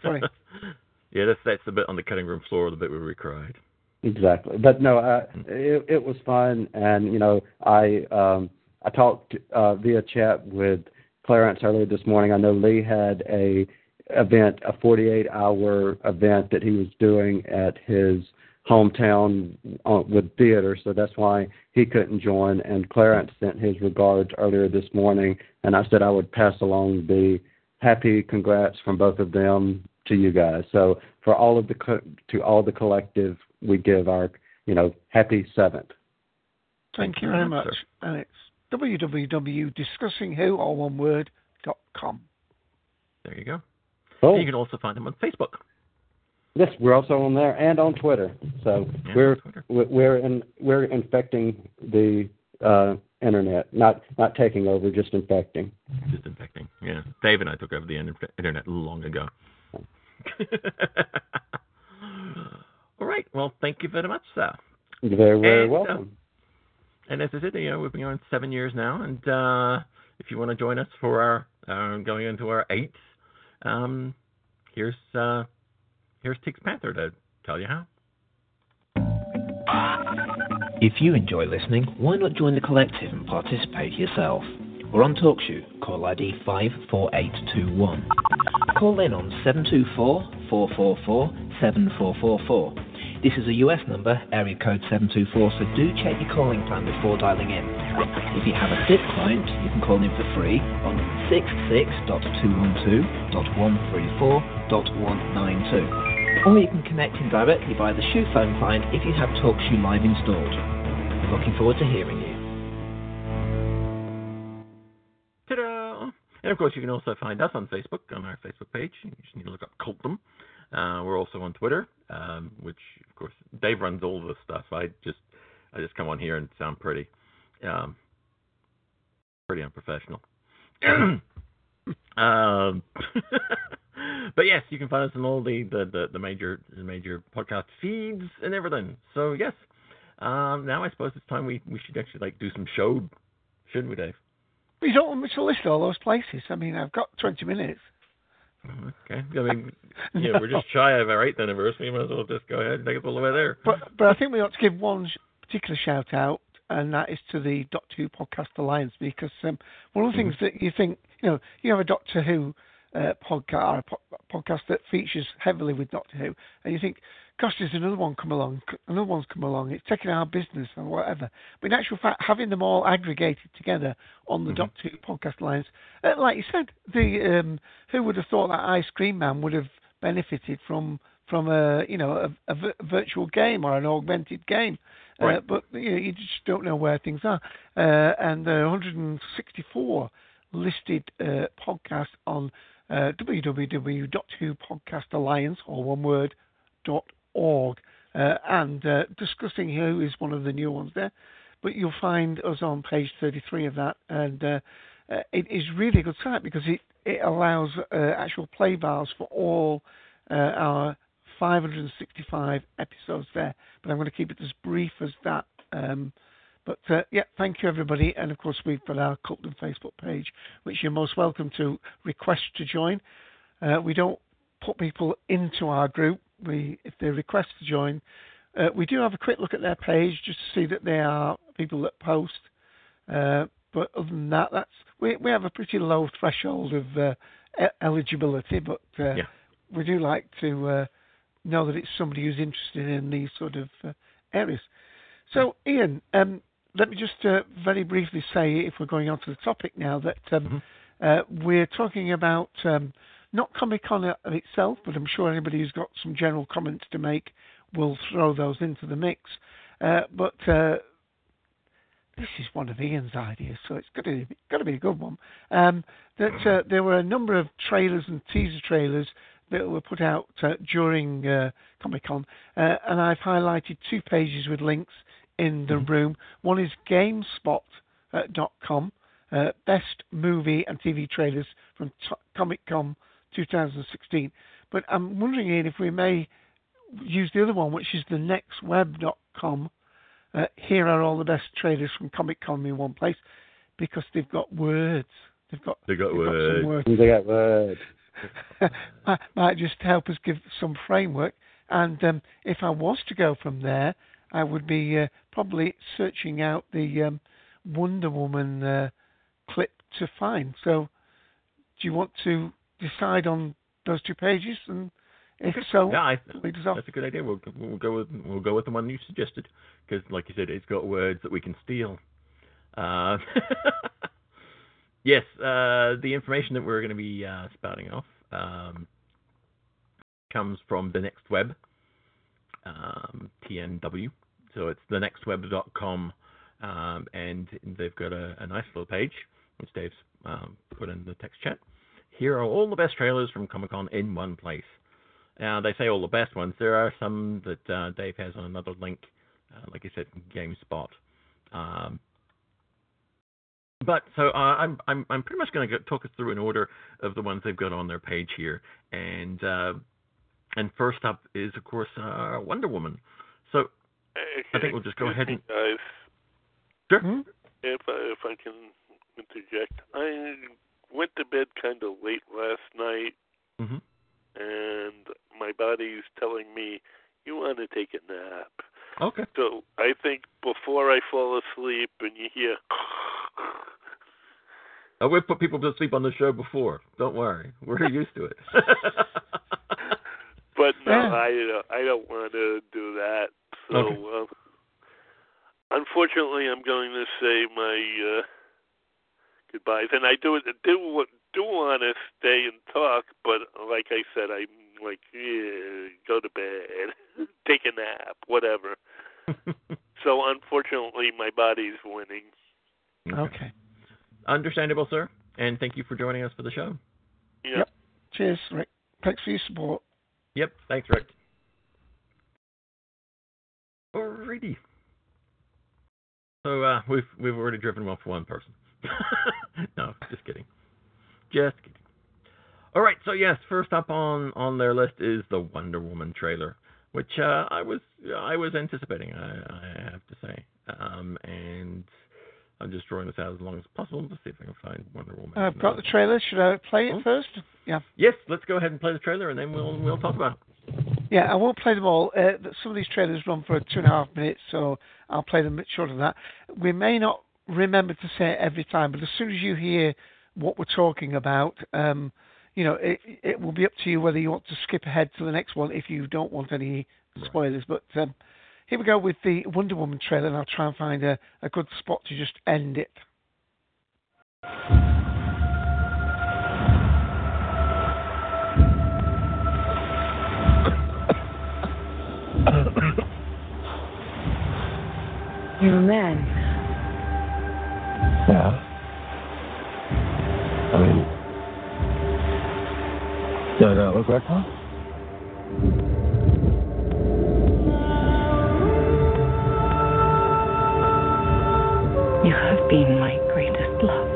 Sorry. Yeah, that's the bit on the cutting room floor, the bit where we cried. Exactly. But no, it was fun, and, I I talked via chat with Clarence earlier this morning. I know Lee had a 48-hour event that he was doing at his hometown with theater, so that's why he couldn't join. And Clarence sent his regards earlier this morning, and I said I would pass along the happy congrats from both of them to you guys. So for all of to all the collective, we give our happy 7th. Thank you very much, and it's www.discussingwho.com. There you go. Cool. And you can also find them on Facebook. Yes, we're also on there and on Twitter. So yeah, we're infecting the internet, not taking over, just infecting. Just infecting. Yeah, Dave and I took over the internet long ago. All right. Well, thank you very much, sir. You're very welcome. And as I said, we've been on 7 years now, and if you want to join us for our going into our 8th, here's Tix Panther to tell you how. If you enjoy listening, why not join the collective and participate yourself? We're on TalkShoe, call ID 54821. Call in on 724-444-7444. This is a US number, area code 724, so do check your calling plan before dialing in. If you have a SIP client, you can call in for free on 66.212.134.192. Or you can connect in directly via the Shoe phone client if you have TalkShoe Live installed. We're looking forward to hearing you. Ta-da! And of course, you can also find us on Facebook, on our Facebook page. You just need to look up Colton. We're also on Twitter, which, of course, Dave runs all the stuff. I just come on here and sound pretty unprofessional. But yes, you can find us in all the major podcast feeds and everything. So yes, now I suppose it's time we should actually do some show, shouldn't we, Dave? We don't want me to list all those places. I mean, I've got 20 minutes. Okay. I mean, yeah, no. We're just shy of our 8th anniversary. We might as well just go ahead and take us all the way there. But I think we ought to give one particular shout out, and that is to the Doctor Who Podcast Alliance, because one of the things that you think, you have a Doctor Who podcast that features heavily with Doctor Who, and you think, gosh, there's another one's come along, it's taking our business and whatever. But in actual fact, having them all aggregated together on the Doctor Who Podcast Alliance, like you said, the who would have thought that Ice Cream Man would have benefited from a virtual game or an augmented game, right. But you just don't know where things are, and there are 164 listed podcasts on www.doctorwhopodcastalliance, or one word, .org. And Discussing Who is one of the new ones there. But you'll find us on page 33 of that. And it is really a good site because it allows actual play bars for all our 565 episodes there. But I'm going to keep it as brief as that. But thank you, everybody. And, of course, we've got our Colton Facebook page, which you're most welcome to request to join. We don't put people into our group. If they request to join, we do have a quick look at their page just to see that they are people that post. But other than that, we have a pretty low threshold of eligibility, but we do like to know that it's somebody who's interested in these sort of areas. So, Ian, let me just very briefly say, if we're going on to the topic now, that we're talking about not Comic-Con itself, but I'm sure anybody who's got some general comments to make will throw those into the mix. But this is one of Ian's ideas, so it's got to be a good one. That there were a number of trailers and teaser trailers that were put out during Comic-Con, and I've highlighted 2 pages with links in the room. One is GameSpot.com, best movie and TV trailers from Comic-Con 2016. But I'm wondering, Ian, if we may use the other one, which is the nextweb.com. Here are all the best trailers from Comic-Con in one place, because they've got words. They've got words. Might just help us give some framework. And if I was to go from there, I would be probably searching out the Wonder Woman clip to find. So do you want to decide on those two pages? And if so, lead us off. That's a good idea. We'll go with the one you suggested, because like you said, it's got words that we can steal. Yes, the information that we're going to be spouting off comes from The Next Web, TNW. So it's thenextweb.com, and they've got a nice little page, which Dave's put in the text chat. Here are all the best trailers from Comic-Con in one place. Now, they say all the best ones. There are some that Dave has on another link, like I said, GameSpot. I'm pretty much going to talk us through an order of the ones they've got on their page here. And first up is, of course, Wonder Woman. So I think we'll just go ahead and... Guys, sure. If I can interject. I went to bed kind of late last night, mm-hmm. and my body's telling me, you want to take a nap. Okay. So I think before I fall asleep and you hear... We've put people to sleep on the show before. Don't worry. We're used to it. But no, I don't want to do that. So, okay. Unfortunately, I'm going to say my goodbyes. And I do want to stay and talk, but like I said, I'm like, go to bed, take a nap, whatever. So, unfortunately, my body's winning. Okay. Understandable, sir. And thank you for joining us for the show. Yep. Cheers, Rick. Thanks for your support. Yep. Thanks, Rick. Alrighty. So we've already driven off one person. No, just kidding. Just kidding. All right. So yes, first up on their list is the Wonder Woman trailer, which I was anticipating. I have to say, and. I'm just drawing this out as long as possible to see if I can find Wonder Woman. I've got the trailer. Should I play it first? Yeah. Yes, let's go ahead and play the trailer, and then we'll talk about it. Yeah, I won't play them all. Some of these trailers run for 2.5 minutes, so I'll play them short of that. We may not remember to say it every time, but as soon as you hear what we're talking about, it will be up to you whether you want to skip ahead to the next one if you don't want any spoilers. Right. But... here we go with the Wonder Woman trailer, and I'll try and find a good spot to just end it. You're a man. Yeah. I mean, does that look like one? You have been my greatest love.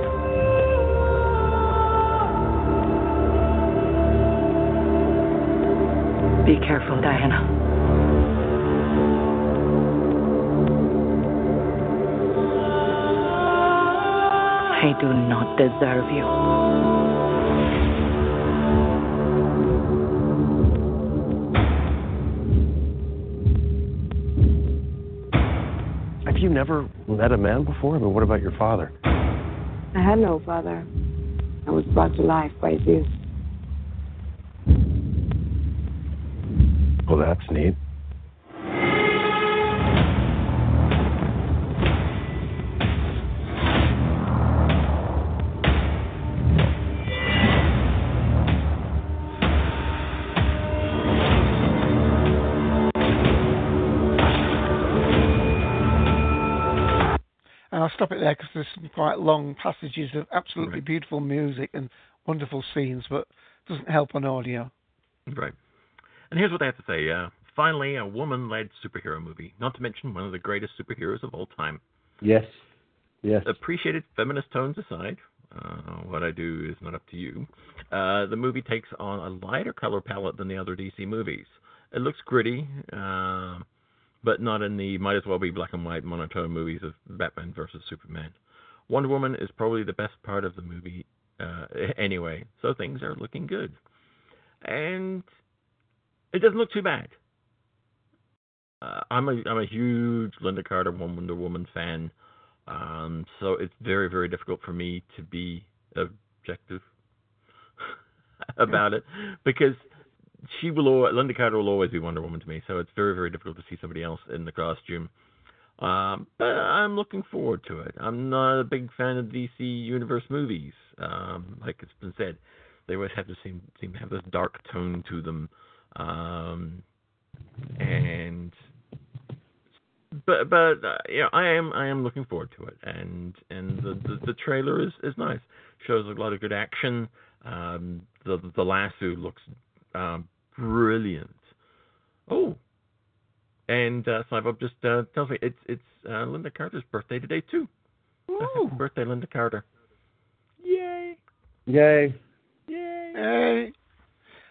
Be careful, Diana. I do not deserve you. Have you never... met a man before? I mean, what about your father? I had no father. I was brought to life by Zeus. Well, that's neat. Stop it there, because there's some quite long passages of absolutely beautiful music and wonderful scenes, but it doesn't help on audio. Right. And here's what they have to say. Finally, a woman-led superhero movie, not to mention one of the greatest superheroes of all time. Yes. Yes. Appreciated feminist tones aside, what I do is not up to you, the movie takes on a lighter color palette than the other DC movies. It looks gritty, but not in the might-as-well-be black-and-white monotone movies of Batman versus Superman. Wonder Woman is probably the best part of the movie anyway, so things are looking good. And it doesn't look too bad. I'm a huge Linda Carter Wonder Woman fan. So it's very, very difficult for me to be objective about it, because Linda Carter will always be Wonder Woman to me, so it's very, very difficult to see somebody else in the costume. But I'm looking forward to it. I'm not a big fan of DC Universe movies. Like it's been said, they always have to seem to have this dark tone to them. I am looking forward to it. And the trailer is nice. Shows a lot of good action. The lasso looks brilliant. Oh. And Cybob just tells me it's Linda Carter's birthday today, too. Happy birthday, Linda Carter. Yay.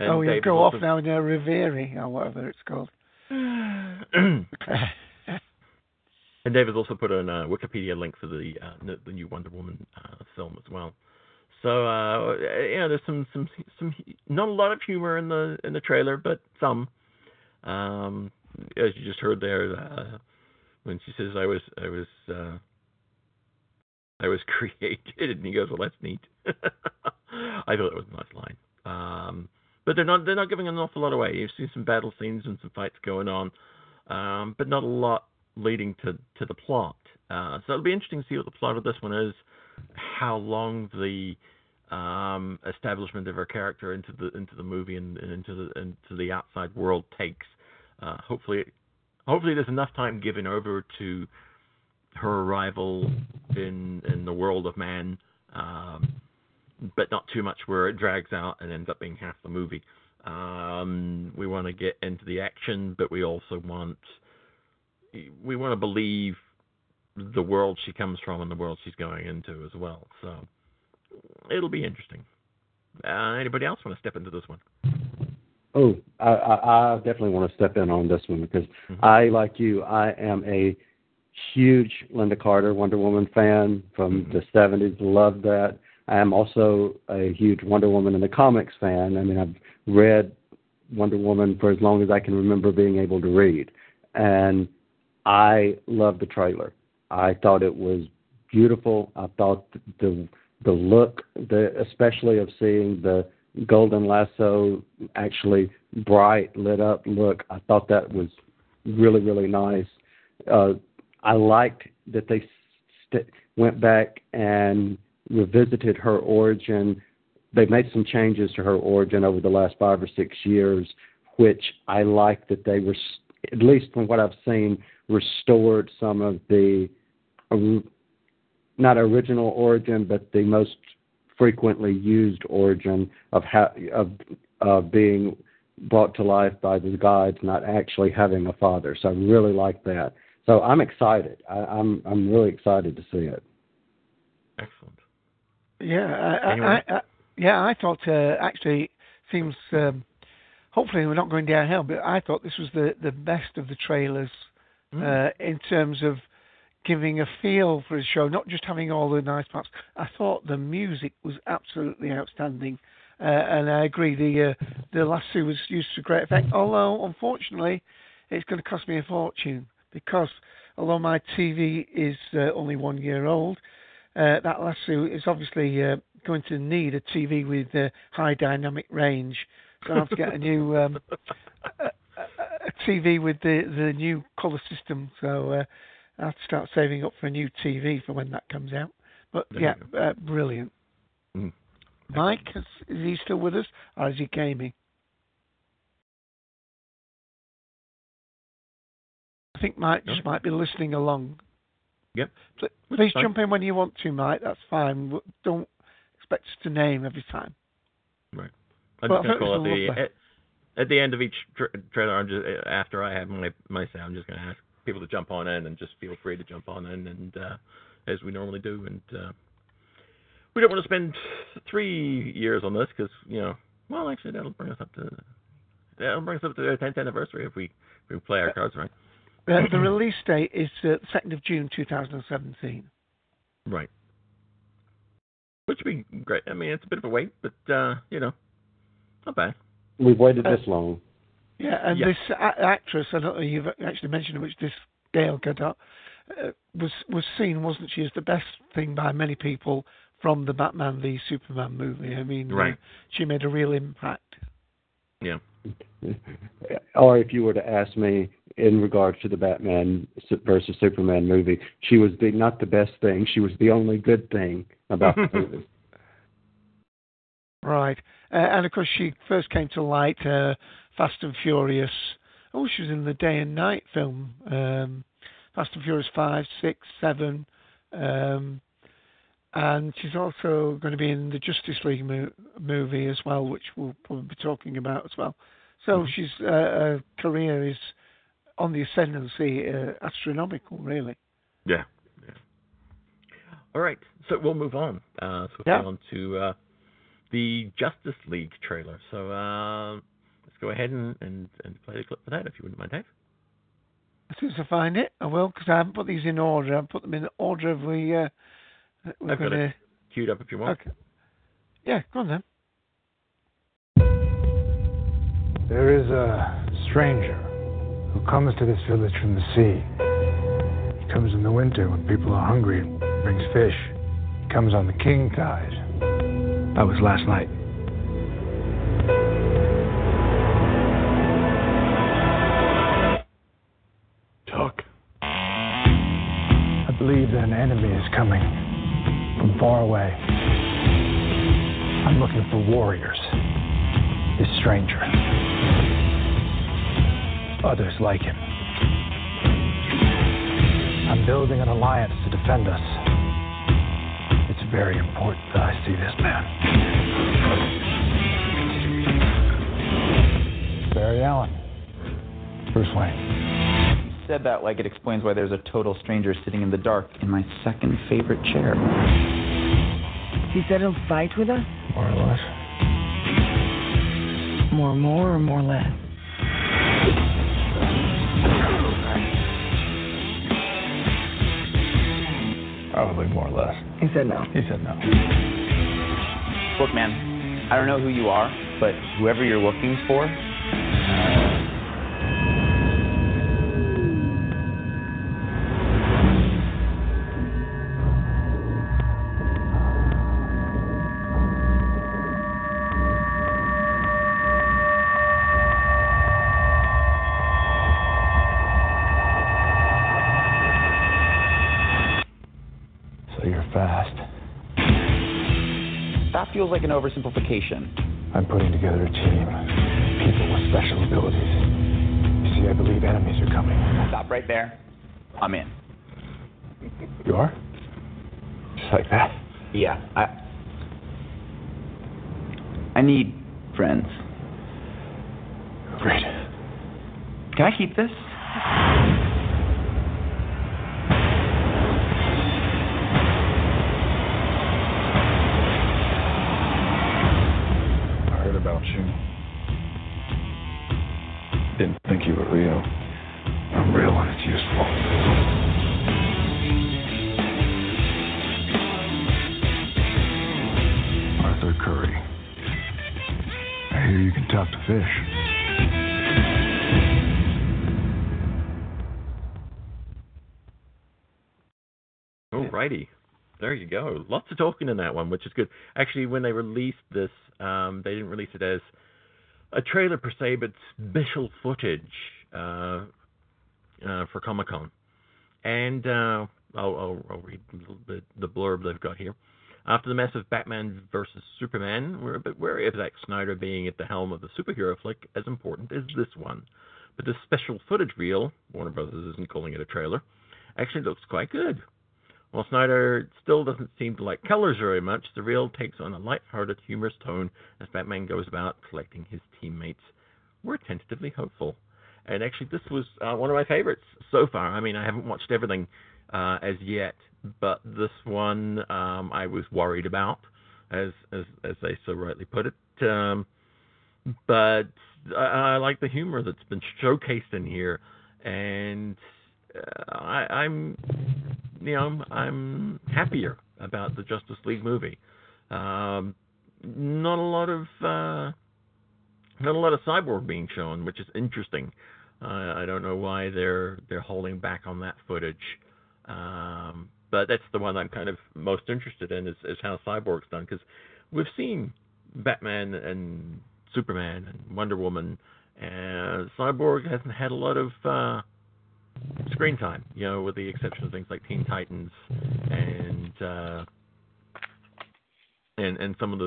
And we David go off now into Revering, or whatever it's called. And David's also put on a Wikipedia link for the new Wonder Woman film as well. So, there's some not a lot of humor in the trailer, but some. As you just heard there, when she says, "I was created," and he goes, "Well, that's neat." I thought that was a nice line. But they're not giving an awful lot away. You've seen some battle scenes and some fights going on, but not a lot leading to the plot. So it'll be interesting to see what the plot of this one is, how long the establishment of her character into the movie and into the outside world takes. Hopefully there's enough time given over to her arrival in the world of man, but not too much where it drags out and ends up being half the movie. We want to get into the action, but we also want to believe the world she comes from and the world she's going into as well. So it'll be interesting. Anybody else want to step into this one? Oh, I definitely want to step in on this one because I am a huge Linda Carter Wonder Woman fan from the 70s. Loved that. I am also a huge Wonder Woman in the comics fan. I mean, I've read Wonder Woman for as long as I can remember being able to read. And I loved the trailer. I thought it was beautiful. I thought the look, especially of seeing the golden lasso, actually bright, lit up look. I thought that was really, really nice. I liked that they went back and revisited her origin. They made some changes to her origin over the last 5 or 6 years, which I liked that they were, at least from what I've seen, restored some of the, not original origin, but the most frequently used origin of being brought to life by the gods, not actually having a father. So I really like that. So I'm excited. I'm really excited to see it. Excellent. Yeah, I thought actually seems. Hopefully we're not going downhill, but I thought this was the best of the trailers in terms of giving a feel for a show, not just having all the nice parts. I thought the music was absolutely outstanding, and I agree the lasso was used to great effect, although unfortunately it's going to cost me a fortune, because although my TV is only 1 year old, that lasso is obviously going to need a TV with high dynamic range, so I have to get a new a TV with the new colour system, so I have to start saving up for a new TV for when that comes out. But, brilliant. Mm. Mike, is he still with us, or is he gaming? I think Mike just might be listening along. Yep. Please jump in when you want to, Mike. That's fine. Don't expect us to name every time. Right. I'm just going to call at the end of each trailer, after I have my sound, I'm just going to ask people to jump on in, and just feel free to jump on in, and as we normally do, and we don't want to spend 3 years on this because actually that'll bring us up to the 10th anniversary if we play our cards right. The release date is 2nd of June 2017. Right, which would be great. I mean, it's a bit of a wait, but not bad. We've waited this long. Yeah, and this actress, I don't know, you've actually mentioned her, which this Gail Gadot, was seen, wasn't she, as the best thing by many people from the Batman v Superman movie. I mean, she made a real impact. Yeah. Or if you were to ask me in regards to the Batman versus Superman movie, she was not the best thing. She was the only good thing about the movie. Right. And, of course, she first came to light Fast and Furious. Oh, she was in the Day and Night film. Fast and Furious 5, 6, 7. And she's also going to be in the Justice League movie as well, which we'll probably be talking about as well. So she's her career is on the ascendancy, astronomical, really. Yeah. All right. So we'll move on. We'll on to... the Justice League trailer. So let's go ahead and play the clip for that, if you wouldn't mind, Dave. As soon as I find it, I will, because I haven't put these in order. I've put them in the order of the... I've got it queued up if you want. Okay. Yeah, go on then. There is a stranger who comes to this village from the sea. He comes in the winter when people are hungry and brings fish. He comes on the king tide. That was last night. Talk. I believe that an enemy is coming from far away. I'm looking for warriors. This stranger. Others like him. I'm building an alliance to defend us. It's very important that I see this man. Barry Allen. Bruce Wayne. You said that like it explains why there's a total stranger sitting in the dark in my second favorite chair. He said he'll fight with us? More or less. More or more less? Probably more or less. He said no. Look, man, I don't know who you are, but whoever you're looking for... feels like an oversimplification. I'm putting together a team. People with special abilities. You see, I believe enemies are coming. Stop right there. I'm in. You are? Just like that? Yeah. I need friends. Great. Can I keep this? Didn't think you were real. I'm real and it's useful. Arthur Curry. I hear you can talk to fish. Alrighty. There you go. Lots of talking in that one, which is good. Actually, when they released this, they didn't release it as a trailer per se, but special footage for Comic-Con. And I'll read a little bit the blurb they've got here. After the massive Batman versus Superman, we're a bit wary of Zack Snyder being at the helm of the superhero flick as important as this one. But this special footage reel, Warner Brothers isn't calling it a trailer, actually looks quite good. While Snyder still doesn't seem to like colors very much, the reel takes on a light-hearted, humorous tone as Batman goes about collecting his teammates. We're tentatively hopeful. And actually, this was one of my favorites so far. I mean, I haven't watched everything as yet, but this one I was worried about, as they so rightly put it. But I like the humor that's been showcased in here, and I'm happier about the Justice League movie. Not a lot of Cyborg being shown, which is interesting. I don't know why they're holding back on that footage. But that's the one I'm kind of most interested in is how Cyborg's done, because we've seen Batman and Superman and Wonder Woman, and Cyborg hasn't had a lot of screen time, you know, with the exception of things like Teen Titans and some of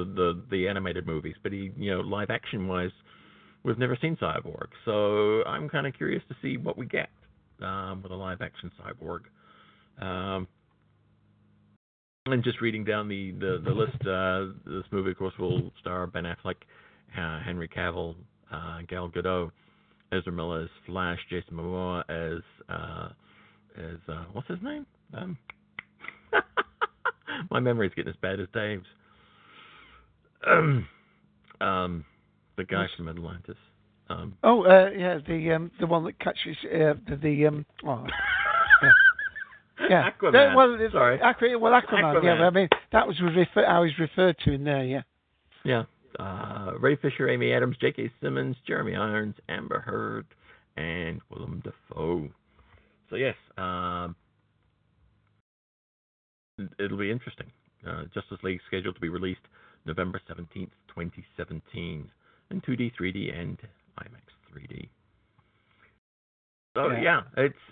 the animated movies. But he, you know, live action wise, we've never seen Cyborg. So I'm kind of curious to see what we get with a live action Cyborg. And just reading down the list, this movie, of course, will star Ben Affleck, Henry Cavill, Gal Gadot, Ezra Miller as Flash, Jason Momoa as what's his name? My memory's getting as bad as Dave's. The guy from Atlantis. Yeah, the one that catches Aquaman. Aquaman. Yeah, I mean that was how he's referred to in there. Yeah. Yeah. Ray Fisher, Amy Adams, J.K. Simmons, Jeremy Irons, Amber Heard, and Willem Dafoe. So yes, it'll be interesting. Justice League scheduled to be released November 17th, 2017, in 2D, 3D, and IMAX 3D. So yeah,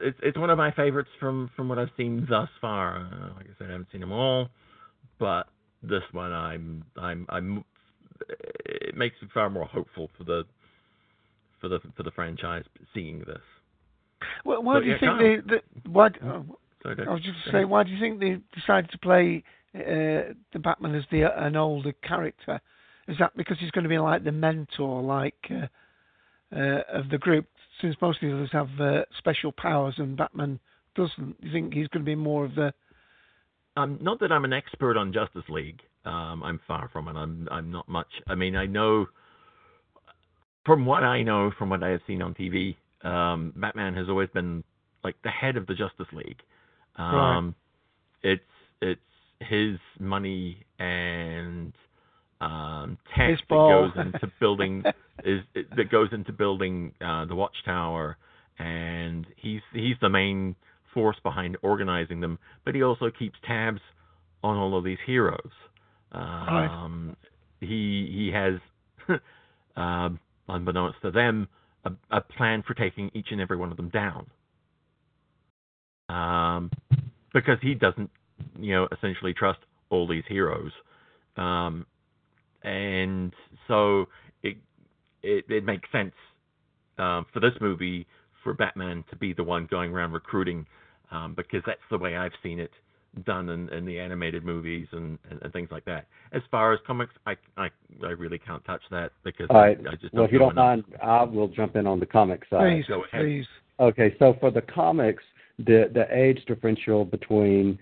it's one of my favorites from what I've seen thus far. Like I said, I haven't seen them all, but this one I'm it makes me far more hopeful for the franchise seeing this. Well, why do you think they decided to play the Batman as an older character? Is that because he's going to be like the mentor, of the group? Since most of the others have special powers and Batman doesn't, you think he's going to be more of the? Not that I'm an expert on Justice League. I'm far from it. I'm not much. I mean, I know from what I have seen on TV, Batman has always been like the head of the Justice League. Right. It's his money and tax that goes into building the Watchtower, and he's the main force behind organizing them. But he also keeps tabs on all of these heroes. He has, unbeknownst to them, a plan for taking each and every one of them down. Because he doesn't, essentially trust all these heroes. And so it makes sense for this movie for Batman to be the one going around recruiting, because that's the way I've seen it done in the animated movies and things like that. As far as comics, I really can't touch that because I just don't. Well, if you don't mind, I will jump in on the comic side. Please. Okay, so for the comics, the age differential between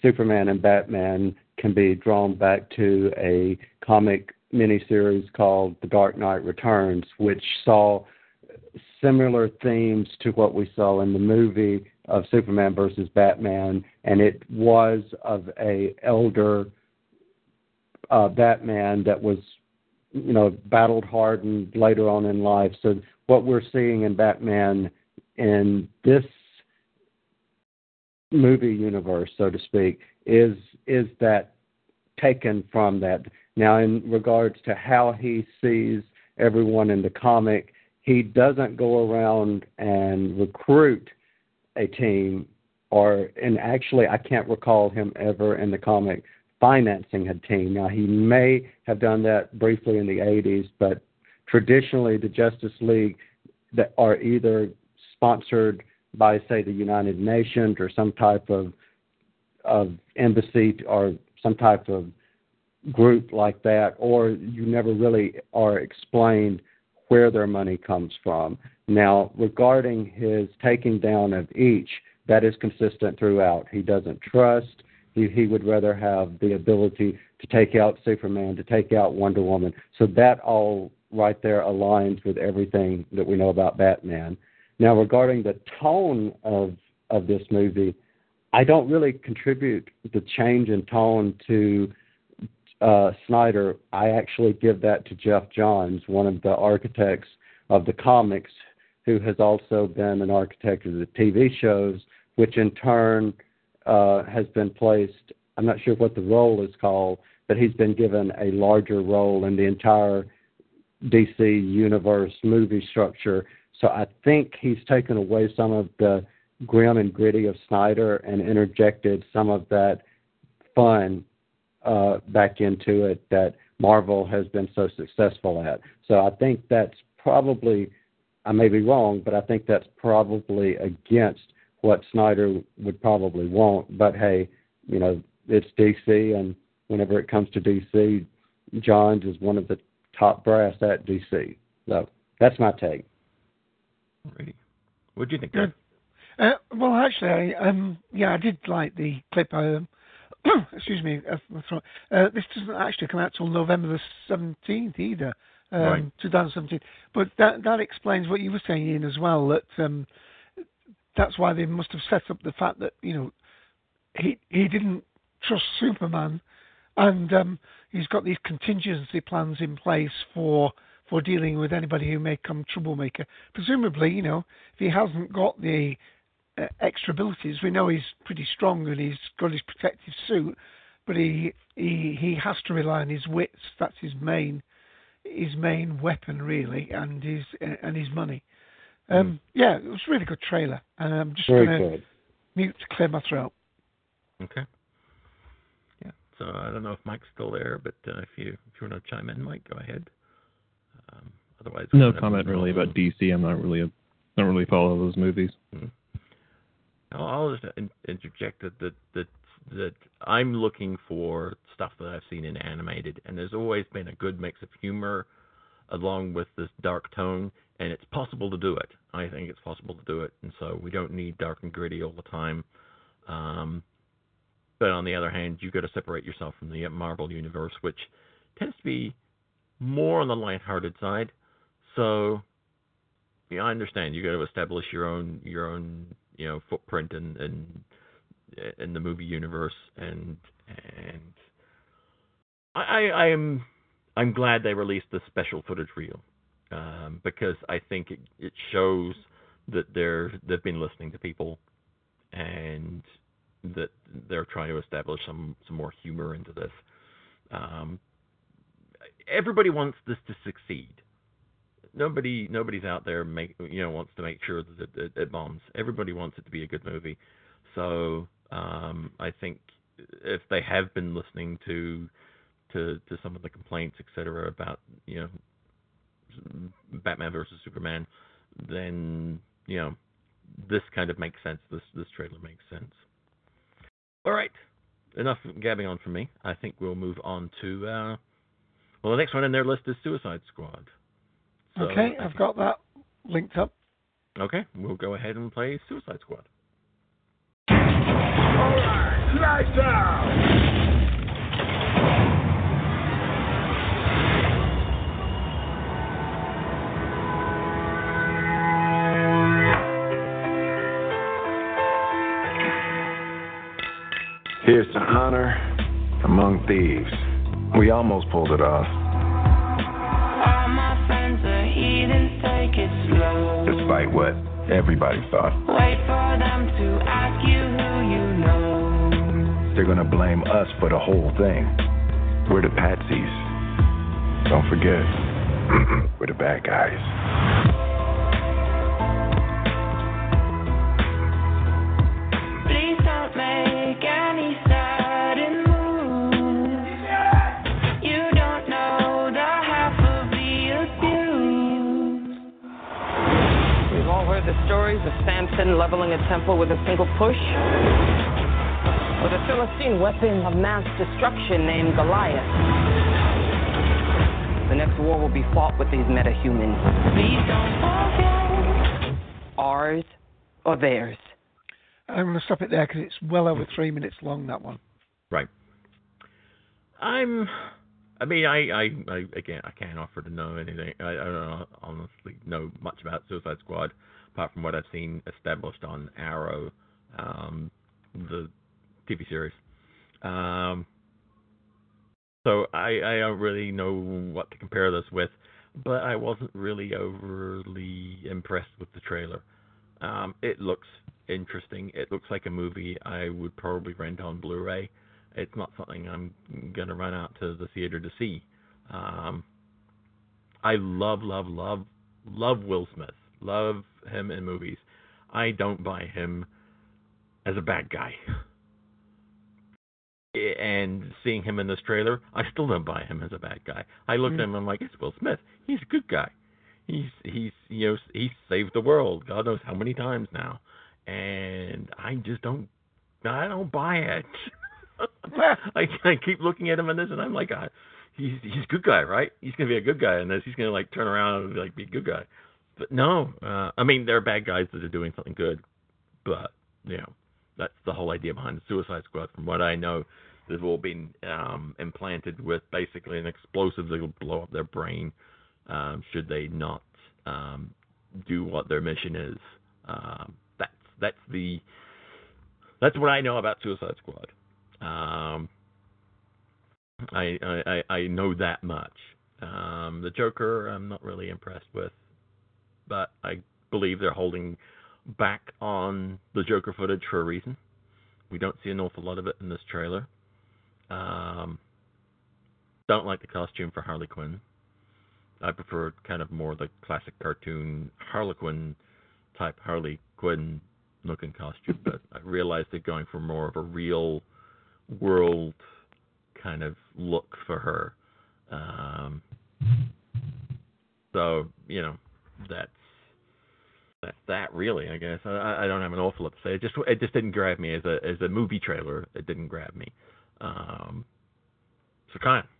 Superman and Batman can be drawn back to a comic miniseries called The Dark Knight Returns, which saw similar themes to what we saw in the movie of Superman versus Batman, and it was of a elder Batman that was, battle-hardened later on in life. So what we're seeing in Batman in this movie universe, so to speak, is that taken from that. Now, in regards to how he sees everyone in the comic, he doesn't go around and recruit a team, and actually I can't recall him ever in the comic financing a team. Now, he may have done that briefly in the 80s, but traditionally the Justice League that are either sponsored by, say, the United Nations or some type of embassy or some type of group like that, or you never really are explained where their money comes from. Now, regarding his taking down of each, that is consistent throughout. He doesn't trust. He would rather have the ability to take out Superman, to take out Wonder Woman. So that all right there aligns with everything that we know about Batman. Now, regarding the tone of this movie, I don't really contribute the change in tone to Snyder. I actually give that to Jeff Johns, one of the architects of the comics, who has also been an architect of the TV shows, which in turn has been placed, I'm not sure what the role is called, but he's been given a larger role in the entire DC universe movie structure. So I think he's taken away some of the grim and gritty of Snyder and interjected some of that fun back into it that Marvel has been so successful at. So I think that's probably, I may be wrong, but I think that's probably against what Snyder would probably want. But hey, you know, it's DC, and whenever it comes to DC, Johns is one of the top brass at DC. So that's my take. Alrighty. What do you think, Greg? Well, actually, I did like the clip. Excuse me. This doesn't actually come out till November the 17th either, 2017. But that explains what you were saying, Ian, as well, that that's why they must have set up the fact that, you know, he didn't trust Superman, and he's got these contingency plans in place for dealing with anybody who may come troublemaker. Presumably, you know, if he hasn't got the extra abilities, we know he's pretty strong and he's got his protective suit, but he has to rely on his wits. That's his main weapon, really, and his money. Yeah, it was a really good trailer, and I'm just going to mute to clear my throat. Okay. Yeah. So I don't know if Mike's still there, but if you want to chime in, Mike, go ahead. Otherwise, no comment really about DC. I'm not really follow those movies. Mm-hmm. I'll just interject that I'm looking for stuff that I've seen in animated, and there's always been a good mix of humor along with this dark tone, and it's possible to do it. I think it's possible to do it, and so we don't need dark and gritty all the time. But on the other hand, you've got to separate yourself from the Marvel Universe, which tends to be more on the lighthearted side. So yeah, I understand you've got to establish your own you know, footprint in the movie universe, and I'm glad they released the special footage reel because I think it shows that they've been listening to people and that they're trying to establish some more humor into this. Everybody wants this to succeed. Nobody's out there wants to make sure that it bombs. Everybody wants it to be a good movie. So I think if they have been listening to some of the complaints, etc., about Batman versus Superman, then this kind of makes sense. This trailer makes sense. All right, enough gabbing on from me. I think we'll move on to the next one in their list is Suicide Squad. So okay, I've got that linked up. Okay, we'll go ahead and play Suicide Squad. All right, lights out. Here's to honor among thieves. We almost pulled it off. Despite what everybody thought. Wait for them to ask you who you know. They're gonna blame us for the whole thing. We're the patsies. Don't forget, we're the bad guys. Please don't make any sudden moves. You don't know the half of the abuse. We've all heard the stories of Samson leveling a temple with a single push, or the Philistine weapon of mass destruction named Goliath. The next war will be fought with these metahumans. Please don't forget ours or theirs. I'm going to stop it there because it's well over 3 minutes long, that one. Right. I can't offer to know anything. I honestly know much about Suicide Squad, apart from what I've seen established on Arrow, the TV series. So I don't really know what to compare this with, but I wasn't really overly impressed with the trailer. It looks interesting. It looks like a movie I would probably rent on Blu-ray. It's not something I'm going to run out to the theater to see. I love Will Smith. Love him in movies. I don't buy him as a bad guy. And seeing him in this trailer, I still don't buy him as a bad guy. I looked at him and I'm like, it's Will Smith. He's a good guy. He's saved the world God knows how many times now. And I just don't buy it. I keep looking at him in this and I'm like, he's a good guy, right? He's going to be a good guy in this. He's going to like turn around and like be a good guy. But no, I mean, there are bad guys that are doing something good, but you know, that's the whole idea behind the Suicide Squad. From what I know, they've all been implanted with basically an explosive that will blow up their brain should they not do what their mission is. That's what I know about Suicide Squad. I know that much. The Joker, I'm not really impressed with, but I believe they're holding back on the Joker footage for a reason. We don't see an awful lot of it in this trailer. Don't like the costume for Harley Quinn. I prefer kind of more the classic cartoon Harlequin type Harley Quinn looking costume, but I realize they're going for more of a real world kind of look for her. So, you know, that's that really, I guess. I don't have an awful lot to say. It just didn't grab me as a movie trailer. It didn't grab me. So kind of.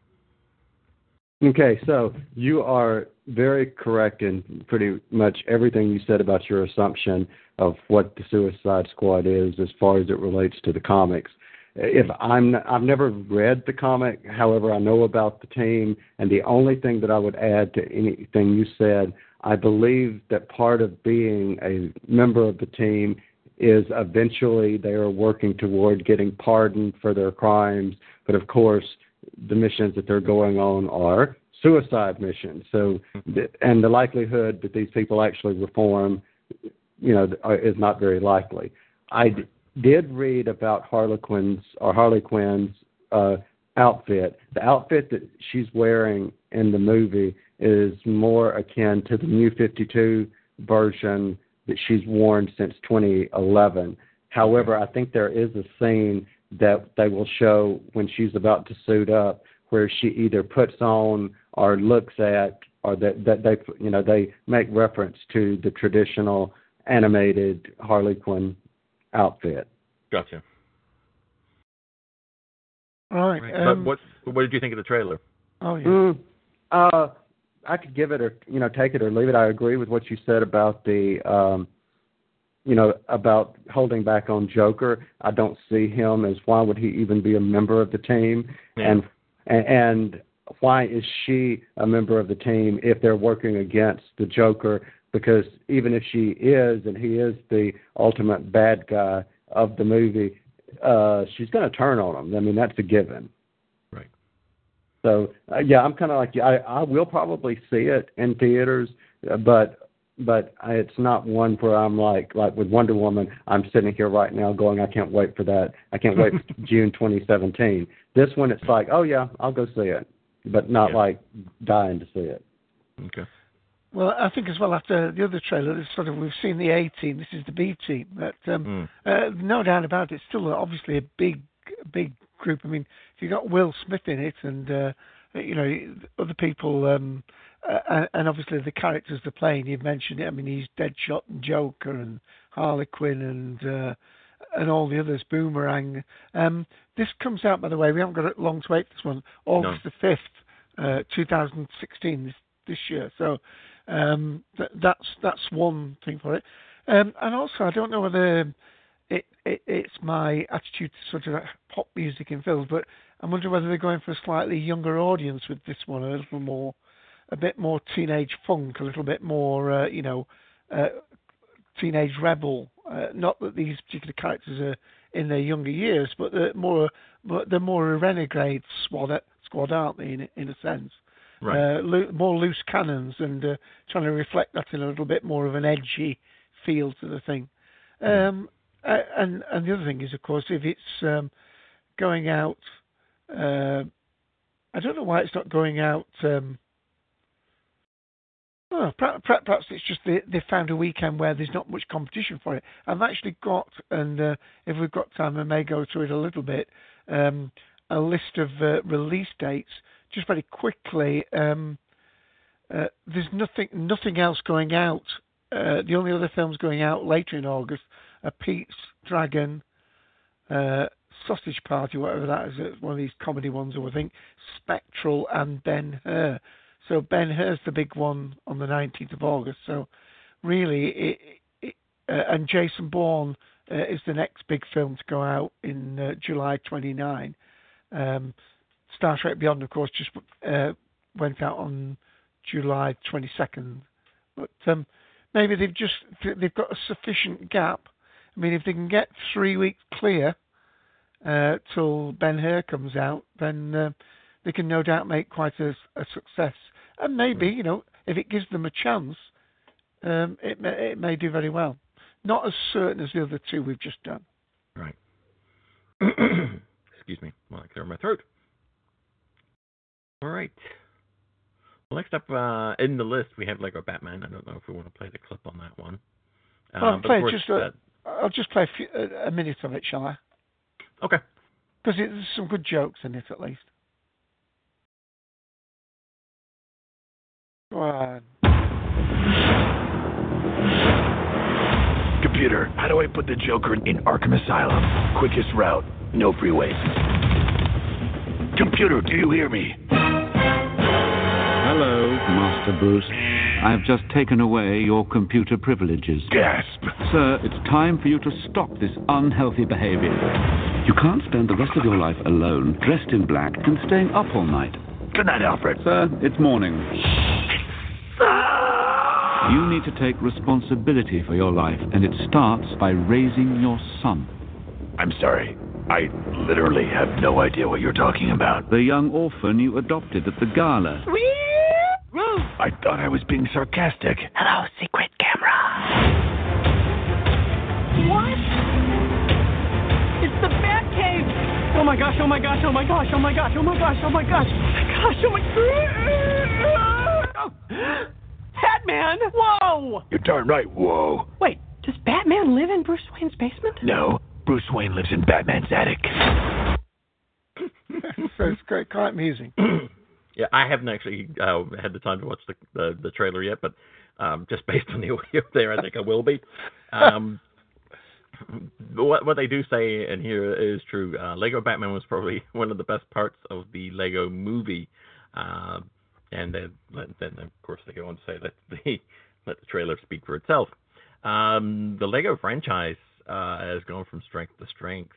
Okay, so you are very correct in pretty much everything you said about your assumption of what the Suicide Squad is as far as it relates to the comics. I've never read the comic, however, I know about the team, and the only thing that I would add to anything you said, I believe that part of being a member of the team is eventually they are working toward getting pardoned for their crimes, but of course the missions that they're going on are suicide missions. So, and the likelihood that these people actually reform, you know, is not very likely. I did read about Harley Quinn's outfit. The outfit that she's wearing in the movie is more akin to the New 52 version that she's worn since 2011. However, I think there is a scene that they will show when she's about to suit up where she either puts on or looks at, or that they, you know, they make reference to the traditional animated Harley Quinn outfit. Gotcha. All right. But what did you think of the trailer? Oh yeah. I could give it or take it or leave it. I agree with what you said about the about holding back on Joker. I don't see him as why would he even be a member of the team, and why is she a member of the team if they're working against the Joker? Because even if she is, and he is the ultimate bad guy of the movie, she's going to turn on him. I mean, that's a given. Right. So, yeah, I'm kind of like, I will probably see it in theaters, but it's not one where I'm like with Wonder Woman, I'm sitting here right now going, I can't wait for that. I can't wait for June 2017. This one, it's like, oh, yeah, I'll go see it, but not like dying to see it. Okay. Well, I think as well after the other trailer, it's sort of we've seen the A team. This is the B team. But no doubt about it, it's still obviously a big group. I mean, if you got Will Smith in it, and other people, and obviously the characters they're playing. You've mentioned it. I mean, he's Deadshot and Joker and Harley Quinn and all the others. Boomerang. This comes out, by the way. We haven't got long to wait for this one. August the 5th, 2016. This year. So. That's one thing for it, and also I don't know whether it's my attitude to sort of pop music in films, but I wonder whether they're going for a slightly younger audience with this one, a bit more teenage funk, a little bit more teenage rebel. Not that these particular characters are in their younger years, but they're more a renegade squad, aren't they? In a sense. Right. More loose cannons and trying to reflect that in a little bit more of an edgy feel to the thing. And the other thing is, of course, if it's going out, I don't know why it's not going out. Perhaps it's just they found a weekend where there's not much competition for it. I've actually got, and if we've got time, I may go through it a little bit, a list of release dates, just very quickly. There's nothing else going out. The only other films going out later in August are Pete's Dragon, Sausage Party, whatever that is, it's one of these comedy ones, I think, Spectral, and Ben-Hur. So Ben-Hur's the big one on the 19th of August. So really, and Jason Bourne is the next big film to go out in July 29. Star Trek Beyond, of course, just went out on July 22nd. But maybe they've got a sufficient gap. I mean, if they can get 3 weeks clear till Ben-Hur comes out, then they can no doubt make quite a success. And maybe, you know, if it gives them a chance, it may do very well. Not as certain as the other two we've just done. Right. Excuse me while I clear my throat. All right. Well, next up in the list, we have Lego Batman. I don't know if we want to play the clip on that one. I'll just play a minute of it, shall I? Okay. Because there's some good jokes in it, at least. Go on. Computer, how do I put the Joker in Arkham Asylum? Quickest route, no freeways. Computer, do you hear me? Hello, Master Bruce. I've just taken away your computer privileges. Gasp! Sir, it's time for you to stop this unhealthy behavior. You can't spend the rest of your life alone, dressed in black, and staying up all night. Good night, Alfred. Sir, it's morning. You need to take responsibility for your life, and it starts by raising your son. I'm sorry. I literally have no idea what you're talking about. The young orphan you adopted at the gala. I thought I was being sarcastic. Hello, secret camera. What? It's the Batcave. Oh my gosh, oh my gosh, oh my gosh, oh my gosh, oh my gosh, oh my gosh. Oh my gosh, oh my... Batman! Whoa! You're darn right, whoa. Wait, does Batman live in Bruce Wayne's basement? No. Bruce Wayne lives in Batman's attic. So it's quite amusing. Yeah, I haven't actually had the time to watch the trailer yet, but just based on the audio there, I think I will be. What they do say in here is true. Lego Batman was probably one of the best parts of the Lego movie. And then, of course, they go on to say, let the trailer speak for itself. The Lego franchise has gone from strength to strength.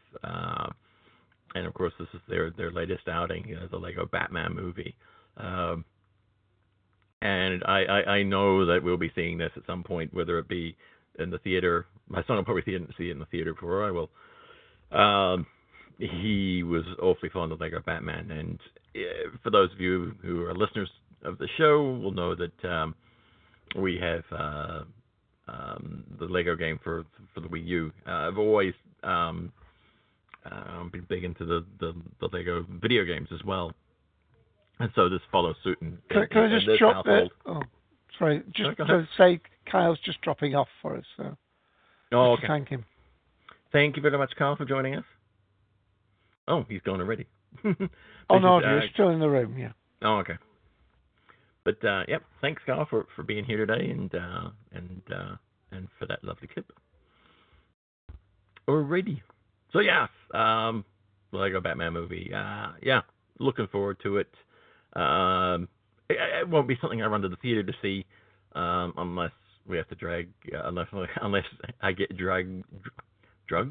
And, of course, this is their latest outing, you know, the Lego Batman movie. And I know that we'll be seeing this at some point, whether it be in the theater. My son will probably see it in the theater before I will. He was awfully fond of Lego Batman. And for those of you who are listeners of the show will know that we have the Lego game for the Wii U. I've always been big into the Lego video games as well. And so this follows suit. Can I just drop that? Oh, sorry. Just to say Kyle's just dropping off for us. So. Oh, okay. Thank him. Thank you very much, Kyle, for joining us. Oh, he's gone already. Oh, no, you're still in the room, yeah. Oh, okay. But, yep, thanks, Carl, for being here today and for that lovely clip. Alrighty. So, yeah, the Lego Batman movie. Yeah, looking forward to it. It won't be something I run to the theater to see unless we have to unless I get dragged to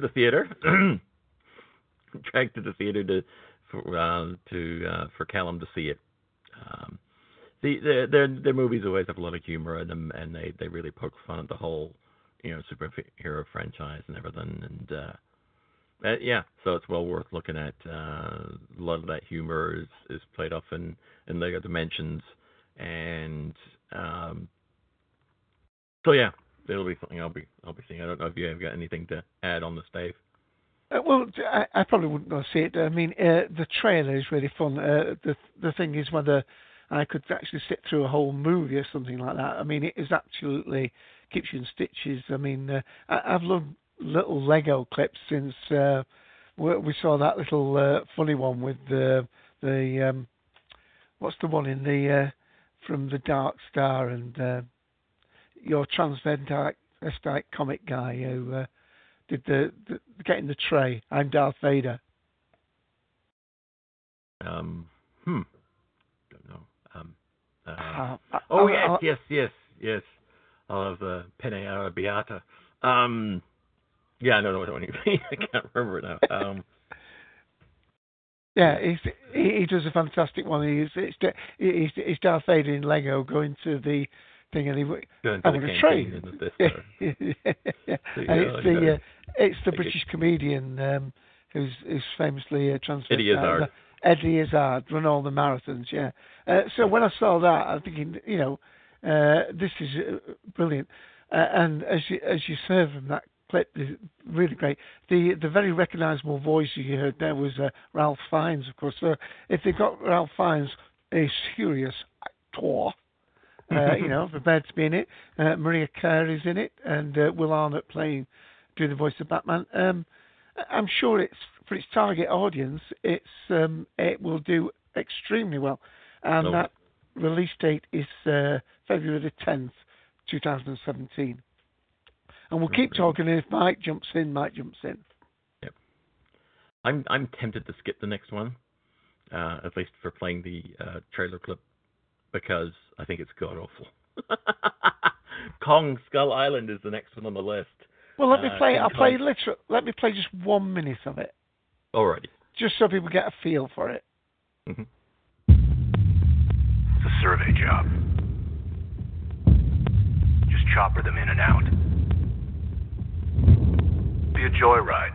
the theater, for Callum to see it. Their movies always have a lot of humor in them, and they really poke fun at the whole, you know, superhero franchise and everything. And yeah, so it's well worth looking at. A lot of that humor is played off in Lego Dimensions, and so yeah, it'll be something I'll be seeing. I don't know if you have got anything to add on this, Dave. Well, I probably wouldn't go see it. I mean, the trailer is really fun. The thing is whether I could actually sit through a whole movie or something like that. I mean, it is absolutely keeps you in stitches. I mean, I've loved little Lego clips since we saw that little funny one with the what's the one in the from the Dark Star and your transvestite comic guy who did the getting the tray. I'm Darth Vader. Don't know. Yes. I'll have the Penne Alla Beata. Yeah, I don't know what I want to mean. I can't remember it now. Yeah, he does a fantastic one. He's Darth Vader in Lego going to the thing, and I want a train. It's the British comedian who's famously transferred. Eddie Izzard run all the marathons. Yeah. So when I saw that, I'm thinking, this is brilliant. And as you serve him that clip, is really great. The very recognisable voice you heard there was Ralph Fiennes, of course. So if they've got Ralph Fiennes, a serious actor, prepared to be in it. Maria Carey's in it, and Will Arnett doing the voice of Batman. I'm sure it's for its target audience. It will do extremely well, and that release date is February the 10th, 2017. And we'll keep talking, and if Mike jumps in. Yep. I'm tempted to skip the next one, at least for playing the trailer clip, because I think it's god-awful. Kong Skull Island is the next one on the list. Well, let me play. Let me play just 1 minute of it. Alrighty. Just so people get a feel for it. Mm-hmm. It's a survey job. Just chopper them in and out. A joyride.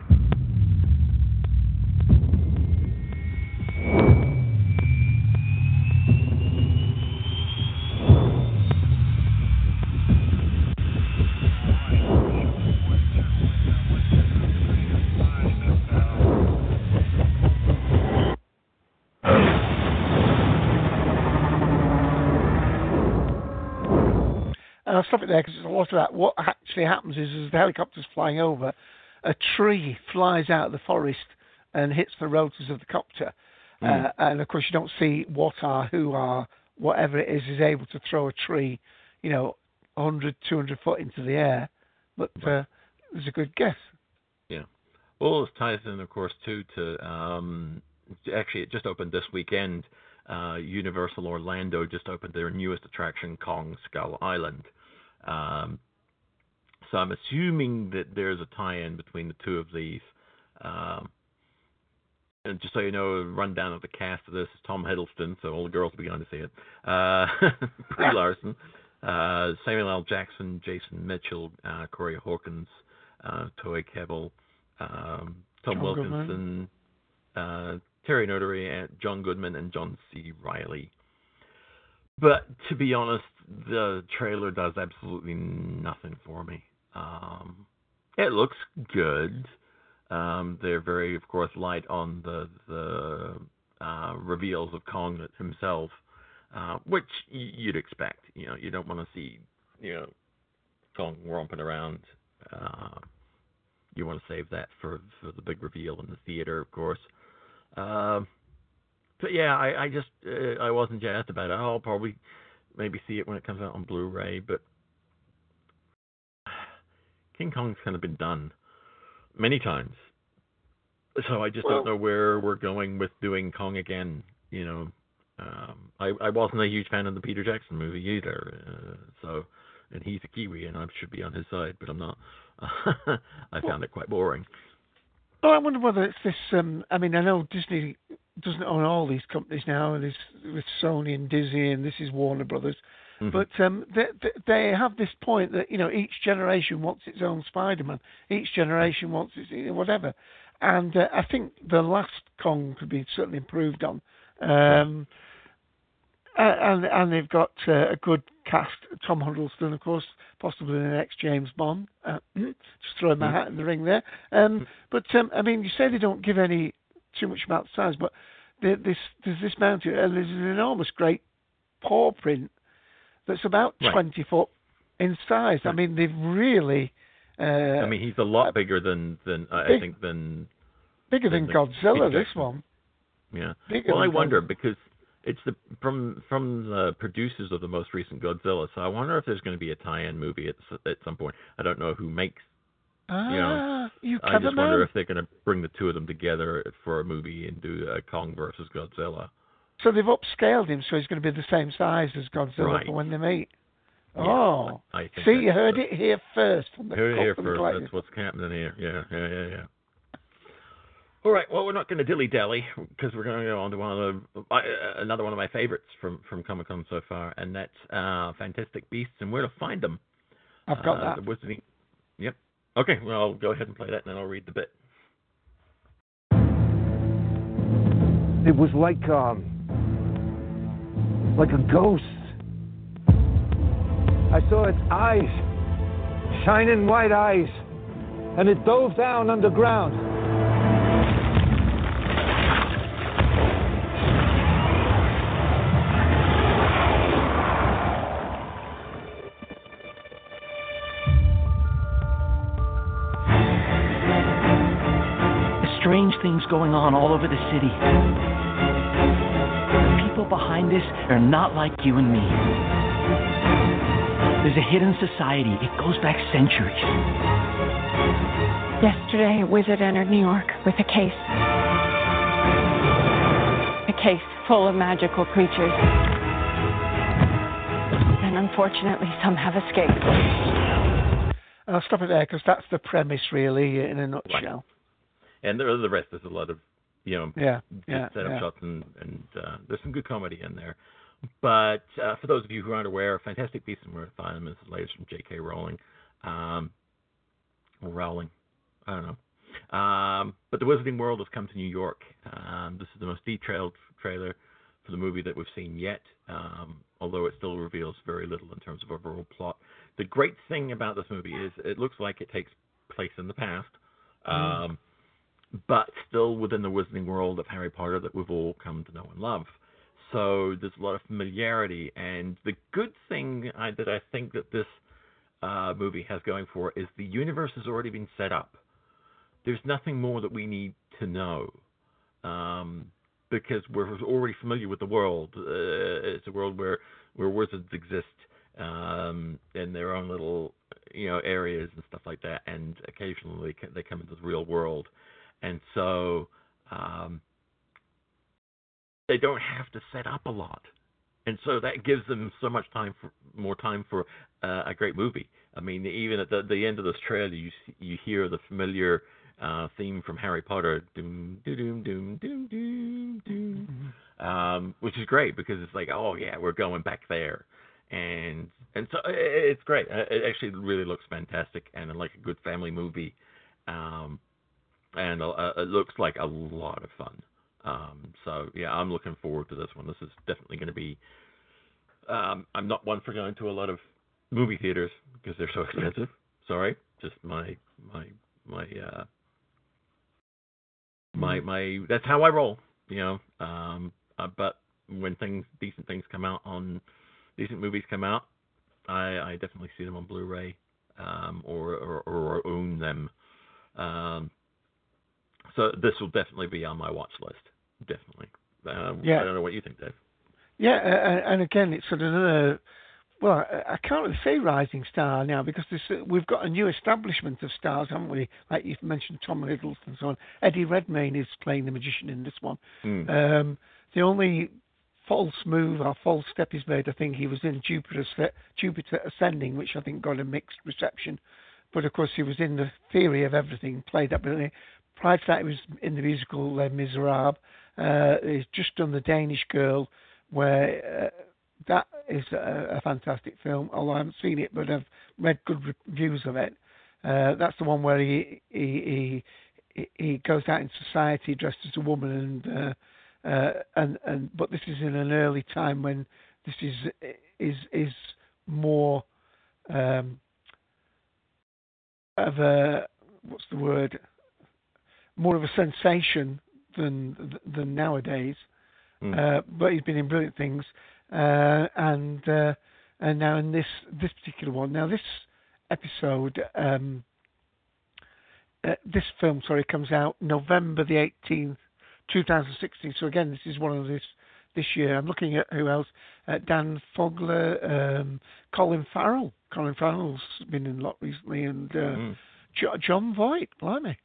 And I'll stop it there because there's a lot of that. What actually happens is as the helicopter's flying over, a tree flies out of the forest and hits the rotors of the copter. And, of course, you don't see whatever it is able to throw a tree, 100, 200 foot into the air. But it was a good guess. Yeah. Well, this ties in, of course, too, to actually it just opened this weekend. Universal Orlando just opened their newest attraction, Kong Skull Island. So I'm assuming that there's a tie-in between the two of these. And just so you know, a rundown of the cast of this is Tom Hiddleston, so all the girls will be going to see it. Brie Larson, Samuel L. Jackson, Jason Mitchell, Corey Hawkins, Toei Kebbell, Tom Wilkinson, Terry Notary, John Goodman, and John C. Reilly. But to be honest, the trailer does absolutely nothing for me. It looks good. They're very, of course, light on the reveals of Kong himself, which you'd expect. You don't want to see Kong romping around. You want to save that for the big reveal in the theater, of course. But yeah, I just I wasn't jazzed about it. I'll probably maybe see it when it comes out on Blu-ray, but King Kong's kind of been done many times. So I just don't know where we're going with doing Kong again. I wasn't a huge fan of the Peter Jackson movie either. And he's a Kiwi, and I should be on his side, but I'm not. I found it quite boring. Well, I wonder whether it's this. I mean, I know Disney doesn't own all these companies now, and with Sony and Disney, and this is Warner Brothers. Mm-hmm. But they have this point that each generation wants its own Spider-Man, each generation wants its whatever, and I think the last Kong could be certainly improved on. And they've got a good cast. Tom Hiddleston, of course, possibly the next James Bond. Just throwing my hat in the ring there. I mean, you say they don't give any too much about size, but there's this mountain, and there's an enormous great paw print that's about 20 foot in size. I mean, they've really... he's a lot bigger than bigger than Godzilla, this one. Yeah. I wonder, because... It's from the producers of the most recent Godzilla, so I wonder if there's going to be a tie-in movie at some point. I don't know who makes. I just wonder if they're going to bring the two of them together for a movie and do Kong versus Godzilla. So they've upscaled him, so he's going to be the same size as Godzilla for when they meet. Yeah, oh, I think you heard it here first. That's what's happening here. Yeah. All right, well, we're not going to dilly-dally because we're going to go on to another one of my favorites from Comic-Con so far, and that's Fantastic Beasts and Where to Find Them. I've got that. Yep. Okay, well, I'll go ahead and play that, and then I'll read the bit. It was like a ghost. I saw its eyes, shining white eyes, and it dove down underground. Strange things going on all over the city. The people behind this are not like you and me. There's a hidden society. It goes back centuries. Yesterday, a wizard entered New York with a case. A case full of magical creatures. And unfortunately, some have escaped. I'll stop it there, because that's the premise, really, in a nutshell. Right. And the rest is a lot of, setup shots and there's some good comedy in there. But for those of you who aren't aware, Fantastic Beasts and Where to Find Them is the latest from J.K. Rowling. I don't know. But the Wizarding World has come to New York. This is the most detailed trailer for the movie that we've seen yet, although it still reveals very little in terms of overall plot. The great thing about this movie is it looks like it takes place in the past. But still within the Wizarding World of Harry Potter that we've all come to know and love. So there's a lot of familiarity, and the good thing that I think that this movie has going for it is the universe has already been set up. There's nothing more that we need to know because we're already familiar with the world. It's a world where wizards exist in their own little areas and stuff like that, and occasionally they come into the real world. And so they don't have to set up a lot. And so that gives them so much more time for a great movie. I mean, even at the end of this trailer, you hear the familiar theme from Harry Potter, doom, doom, doom, doom, doom, doom, which is great because it's like, oh, yeah, we're going back there. And so it's great. It actually really looks fantastic and like a good family movie. And it looks like a lot of fun. I'm looking forward to this one. This is definitely going to be... I'm not one for going to a lot of movie theaters because they're so expensive. Sorry. Just my that's how I roll, but when decent things come out on... Decent movies come out, I definitely see them on Blu-ray or own them. So this will definitely be on my watch list, definitely. I don't know what you think, Dave. Yeah, and again, it's sort of another... Well, I can't really say rising star now because we've got a new establishment of stars, haven't we? Like you've mentioned Tom Hiddleston and so on. Eddie Redmayne is playing the magician in this one. The only... false move or false step is made. I think he was in Jupiter Ascending, which I think got a mixed reception. But, of course, he was in The Theory of Everything, played that brilliantly. Prior to that, he was in the musical Les Miserables. He's just done The Danish Girl, where that is a fantastic film, although I haven't seen it, but I've read good reviews of it. That's the one where he goes out in society dressed as a woman and... but this is in an early time when This is more of a, what's the word? More of a sensation than nowadays. But he's been in brilliant things, and now in this particular one. Now this episode, this film, comes out November the 18th, 2016. So again, this is one of this year. I'm looking at who else: Dan Fogler, Colin Farrell. Colin Farrell's been in a lot recently, and John Voight, blimey,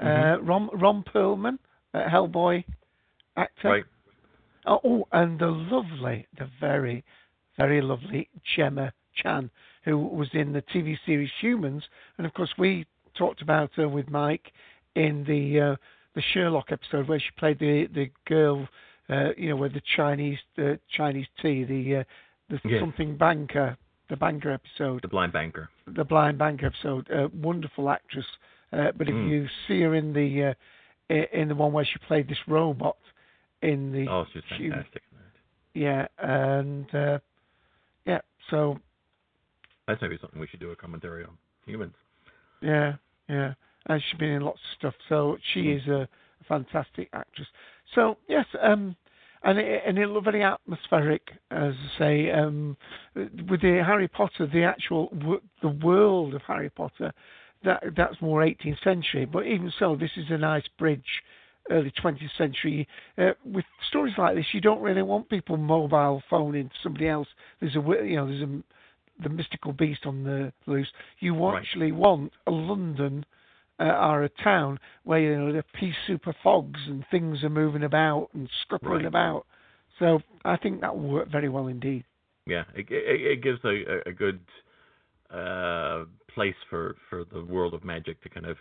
Ron Perlman, Hellboy actor. Right. Oh, and the very, very lovely Gemma Chan, who was in the TV series Humans, and of course we talked about her with Mike in the Sherlock episode where she played the girl, with the Chinese tea, something banker, the banker episode, the blind banker episode. Wonderful actress, but if you see her in the one where she played this robot. She's fantastic. So that's maybe something we should do a commentary on. Humans. Yeah. And she's been in lots of stuff, so she is a fantastic actress. So yes, and it looked very atmospheric, as I say, with the Harry Potter, the world of Harry Potter. That's more 18th century, but even so, this is a nice bridge. Early 20th century, with stories like this, you don't really want people mobile phoning somebody else. There's the mystical beast on the loose. You actually want a London or a town where the pea super fogs and things are moving about and scuttling about. So I think that will work very well indeed. Yeah, it gives a good place for the world of magic to kind of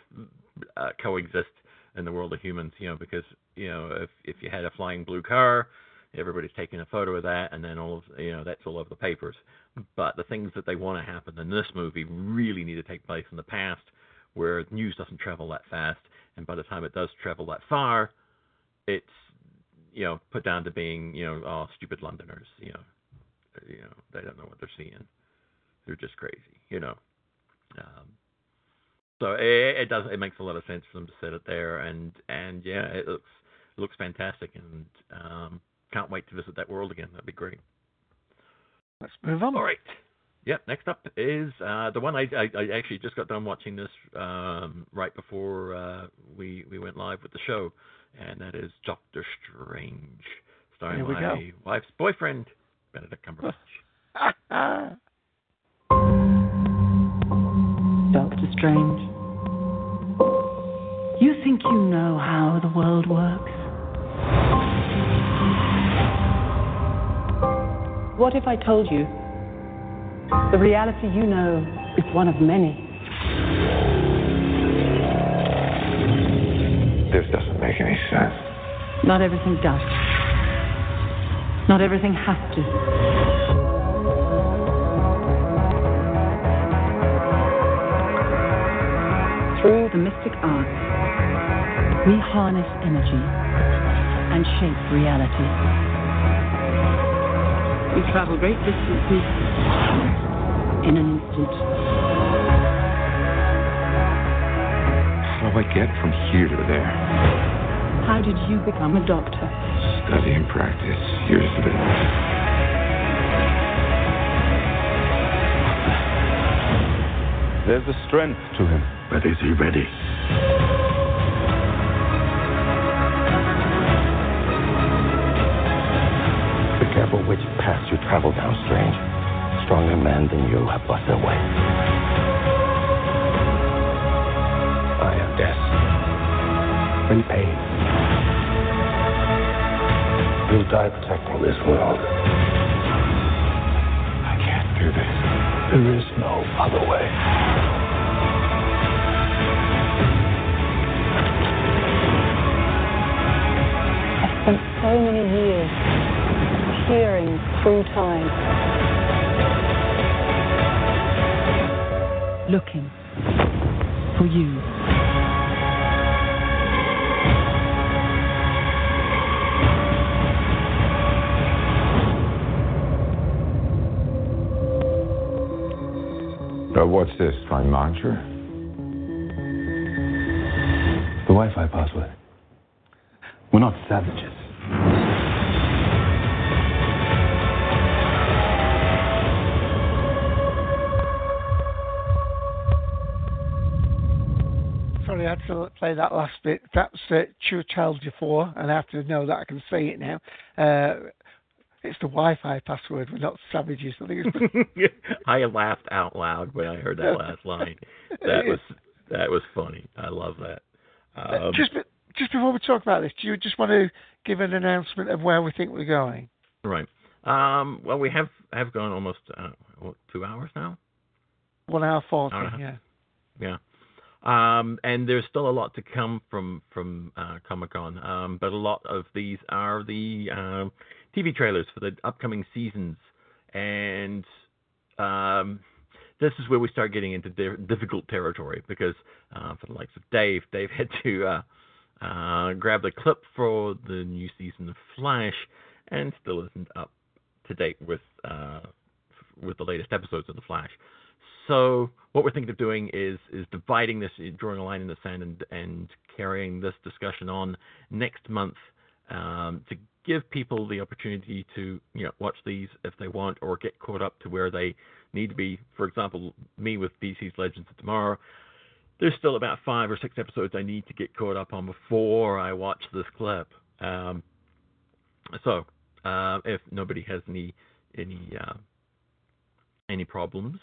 coexist. In the world of humans, because if you had a flying blue car, everybody's taking a photo of that, and then that's all over the papers. But the things that they want to happen in this movie really need to take place in the past, where news doesn't travel that fast, and by the time it does travel that far, it's put down to being stupid Londoners, they don't know what they're seeing, they're just crazy, So it does. It makes a lot of sense for them to set it there, and yeah, it looks fantastic, and can't wait to visit that world again. That'd be great. Let's move on. All right. Yep. Next up is the one I actually just got done watching this right before we went live with the show, and that is Doctor Strange, starring my wife's boyfriend Benedict Cumberbatch. Doctor Strange, you think you know how the world works? What if I told you the reality you know is one of many? This doesn't make any sense. Not everything does. Not everything has to. Through the mystic arts, we harness energy and shape reality. We travel great distances in an instant. How do I get from here to there? How did you become a doctor? Study and practice years ago. There's a strength to him. But is he ready? Be careful which path you travel down, Strange. Stronger men than you have lost their way. I am death. And pain. You'll die protecting this world. I can't do this. There is no other way. I spent so many years peering through time, looking for you. So what's this, my mantra? The Wi-Fi password. We're not savages. Sorry, I had to play that last bit. That's Chiwetel Ejiofor, and I have to know that I can say it now. It's the Wi-Fi password. We're not savages. I think it's... I laughed out loud when I heard that last line. That was funny. I love that. Just before we talk about this, do you just want to give an announcement of where we think we're going? Right. Well, we have gone almost 2 hours now. 1 hour 40. Yeah. And there's still a lot to come from Comic-Con, but a lot of these are the TV trailers for the upcoming seasons, and this is where we start getting into difficult territory because for the likes of Dave had to grab the clip for the new season of Flash, and still isn't up to date with the latest episodes of the Flash. So what we're thinking of doing is dividing this, drawing a line in the sand, and carrying this discussion on next month to give people the opportunity to watch these if they want, or get caught up to where they need to be. For example, me with DC's Legends of Tomorrow, there's still about 5 or 6 episodes I need to get caught up on before I watch this clip. So if nobody has any problems,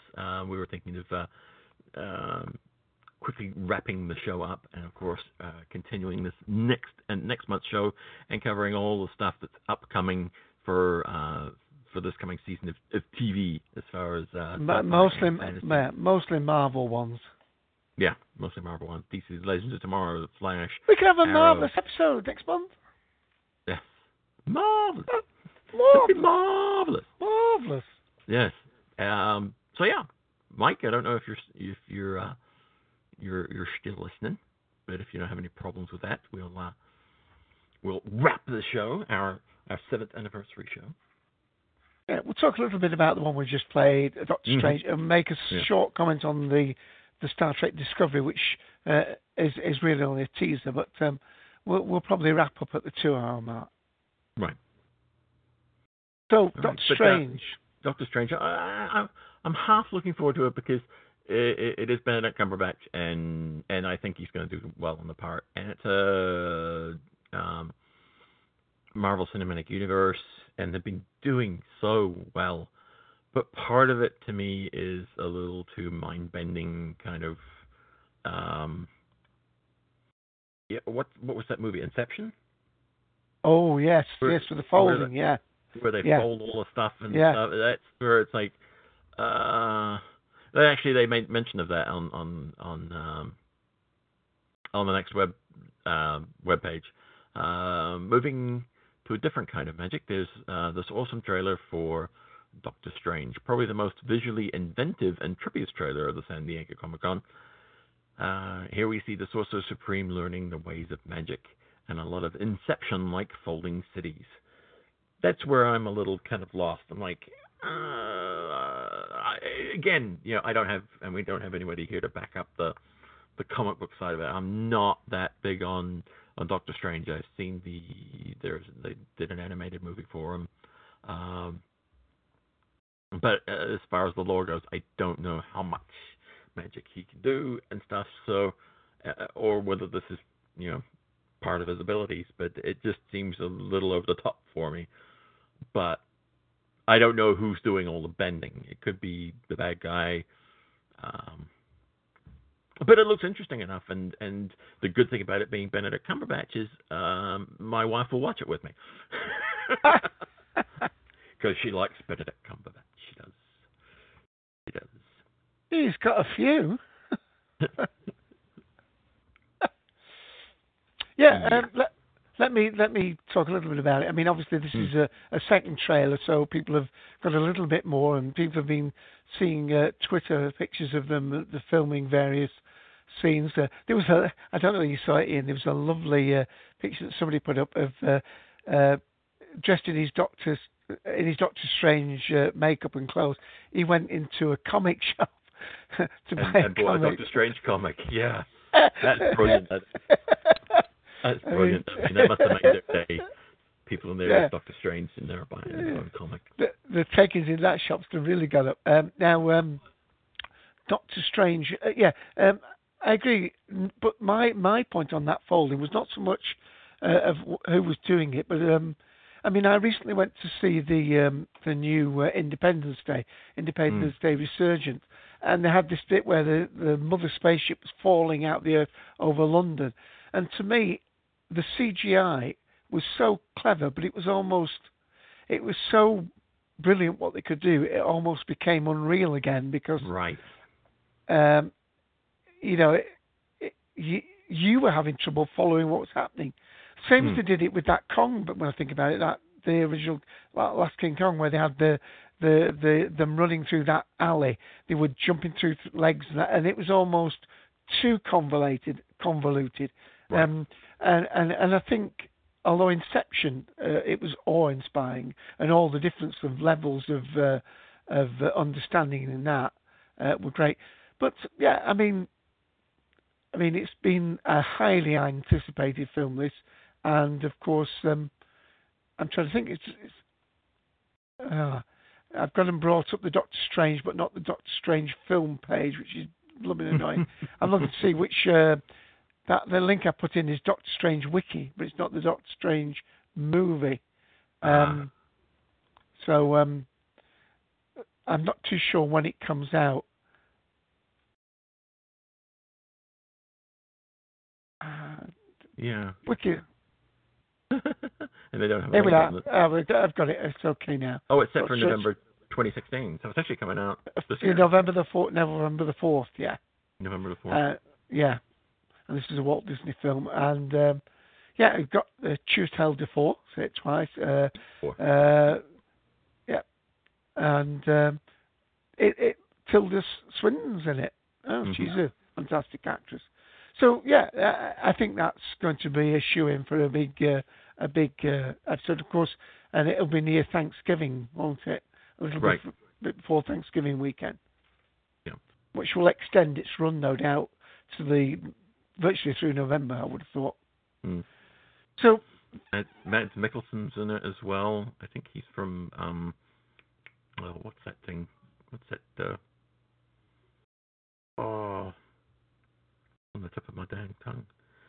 we were thinking of quickly wrapping the show up, and of course continuing this next month's show and covering all the stuff that's upcoming for this coming season of TV, as far as mostly Marvel ones. Yeah, mostly Marvel ones. DC's Legends of Tomorrow, The Flash. We could have a marvelous episode next month. Yes, marvelous. Yes. So yeah, Mike, I don't know if you're still listening, but if you don't have any problems with that, we'll wrap the show, our 7th anniversary show. Yeah, we'll talk a little bit about the one we just played, Doctor Strange, and make a short comment on the Star Trek Discovery, which is really only a teaser, but we'll probably wrap up at the 2-hour mark. Right. So Doctor Strange, I'm half looking forward to it because it is Benedict Cumberbatch, and I think he's going to do well on the part. And it's a Marvel Cinematic Universe, and they've been doing so well. But part of it, to me, is a little too mind-bending, kind of... What was that movie, Inception? Oh, yes, for the folding, where they fold all the stuff and stuff. That's where it's like... Actually, they made mention of that on the next webpage. Moving to a different kind of magic, there's this awesome trailer for Doctor Strange, probably the most visually inventive and trippiest trailer of the San Diego Comic-Con. Here we see the Sorcerer Supreme learning the ways of magic and a lot of Inception-like folding cities. That's where I'm a little kind of lost. I'm like... we don't have anybody here to back up the comic book side of it. I'm not that big on Doctor Strange. I've seen they did an animated movie for him, but as far as the lore goes, I don't know how much magic he can do and stuff. So, or whether this is part of his abilities, but it just seems a little over the top for me. But I don't know who's doing all the bending. It could be the bad guy. But it looks interesting enough. And the good thing about it being Benedict Cumberbatch is my wife will watch it with me. Because she likes Benedict Cumberbatch. She does. He's got a few. Let me talk a little bit about it. I mean, obviously, this is a second trailer, so people have got a little bit more, and people have been seeing Twitter pictures of them, the filming various scenes. There was I don't know if you saw it, Ian, there was a lovely picture that somebody put up of dressed in his Doctor Strange makeup and clothes. He went into a comic shop and blows up the Strange comic. Yeah. That's brilliant. That's brilliant. I mean, that must have made their day. People in there with Doctor Strange in there buying their own comic. The takings in that shop's to really go up. Now, Doctor Strange, I agree. But my point on that folding was not so much of who was doing it, but I mean, I recently went to see the new Independence Day Resurgence, and they had this bit where the mother spaceship was falling out the earth over London, and to me, the CGI was so clever, but it was so brilliant what they could do. It almost became unreal again because, you know, you were having trouble following what was happening. Same as they did it with that Kong, but when I think about it, the original Last King Kong, where they had them running through that alley, they were jumping through legs, and it was almost too convoluted. Right. And I think, although Inception, it was awe-inspiring, and all the difference of levels of understanding in that were great. But yeah, I mean, it's been a highly anticipated film, this. And of course, I'm trying to think. I've gone and brought up the Doctor Strange, but not the Doctor Strange film page, which is blooming annoying. I'm looking to see which the link I put in is Doctor Strange Wiki, but it's not the Doctor Strange movie. So I'm not too sure when it comes out. Yeah. Wicked. And they don't have it. I've got it. It's okay now. Oh, it's set for November 2016. So it's actually coming out this year. November the 4th, yeah. November the 4th. Yeah. And this is a Walt Disney film. And, yeah, we've got Tutel Defoe, say it twice. Yeah. And Tilda Swinton's in it. Oh, she's a fantastic actress. So yeah, I think that's going to be a shoe-in for a big episode, of course, and it'll be near Thanksgiving, won't it? A little bit before Thanksgiving weekend. Yeah. Which will extend its run, no doubt, to virtually through November, I would have thought. Mm. So. And Mads Mikkelsen's in it as well. I think he's from what's that thing? What's that? On the tip of my damn tongue.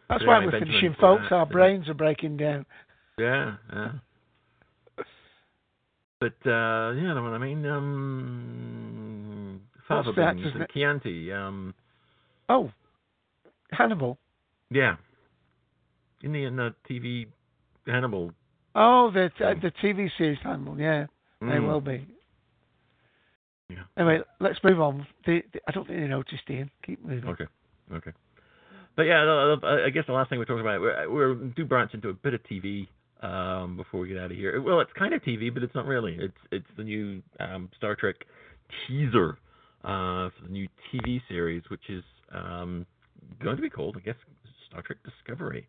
That's why we're finishing, folks. Our brains are breaking down. Yeah. But, you know what I mean? Father Beans and Chianti. Hannibal. Yeah. In the TV Hannibal. Oh, the TV series Hannibal, yeah. Mm. They will be. Yeah. Anyway, let's move on. I don't think they noticed, Ian. Keep moving. Okay. But yeah, I guess the last thing we're talking about, we do branch into a bit of TV before we get out of here. Well, it's kind of TV, but it's not really. It's the new Star Trek teaser for the new TV series, which is going to be called, I guess, Star Trek Discovery.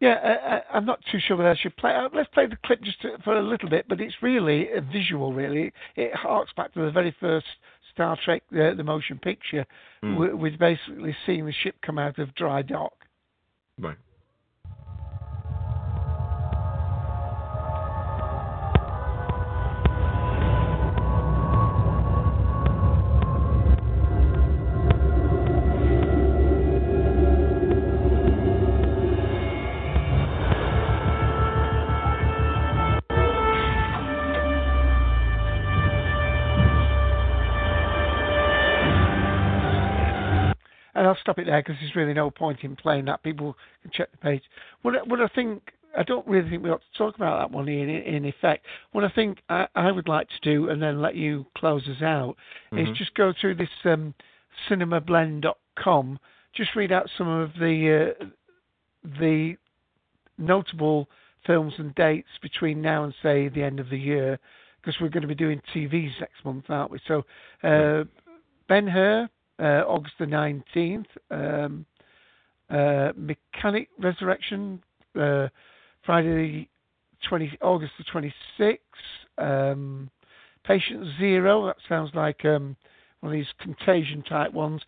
Yeah, I'm not too sure whether I should play. Let's play the clip just for a little bit, but it's really visual, really. It harks back to the very first Star Trek, the motion picture, with basically seeing the ship come out of dry dock. Right. Stop it there, because there's really no point in playing that. People can check the page. What I think, I don't really think we ought to talk about that one in effect. What I think I would like to do, and then let you close us out, is just go through this cinemablend.com, just read out some of the notable films and dates between now and, say, the end of the year, because we're going to be doing TVs next month, aren't we? So, Ben-Hur, August the 19th, Mechanic Resurrection, Friday the August the 26th, Patient Zero, that sounds like one of these contagion type ones,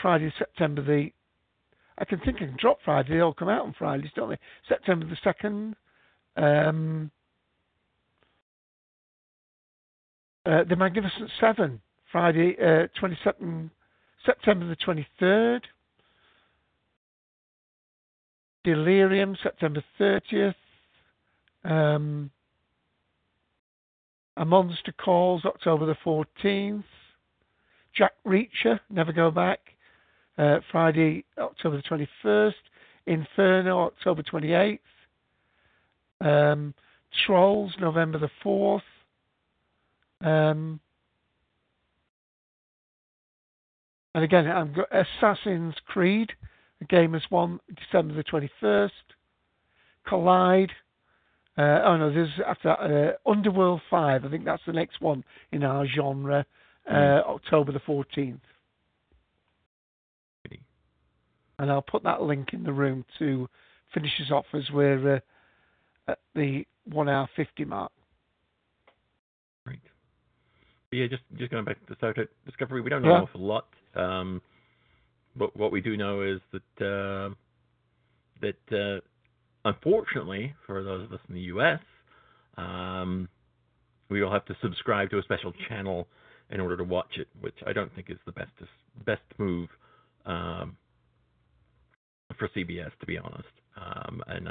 Friday, September the... I can drop Friday, they all come out on Fridays, don't they? September the 2nd. The Magnificent Seven, Friday, 22nd, September the 23rd. Delirium, September 30th. A Monster Calls, October the 14th. Jack Reacher, Never Go Back, Friday, October the 21st. Inferno, October 28th. Trolls, November the 4th. And again, I've got Assassin's Creed, the game has won December the 21st. Collide, this is after that, Underworld 5, I think that's the next one in our genre, October the 14th. Okay. And I'll put that link in the room to finish us off as we're at the 1 hour 50 mark. Right. Yeah, just going back to the Soto Discovery, we don't know an awful lot. But what we do know is that unfortunately, for those of us in the US, we will have to subscribe to a special channel in order to watch it, which I don't think is the best move for CBS, to be honest. And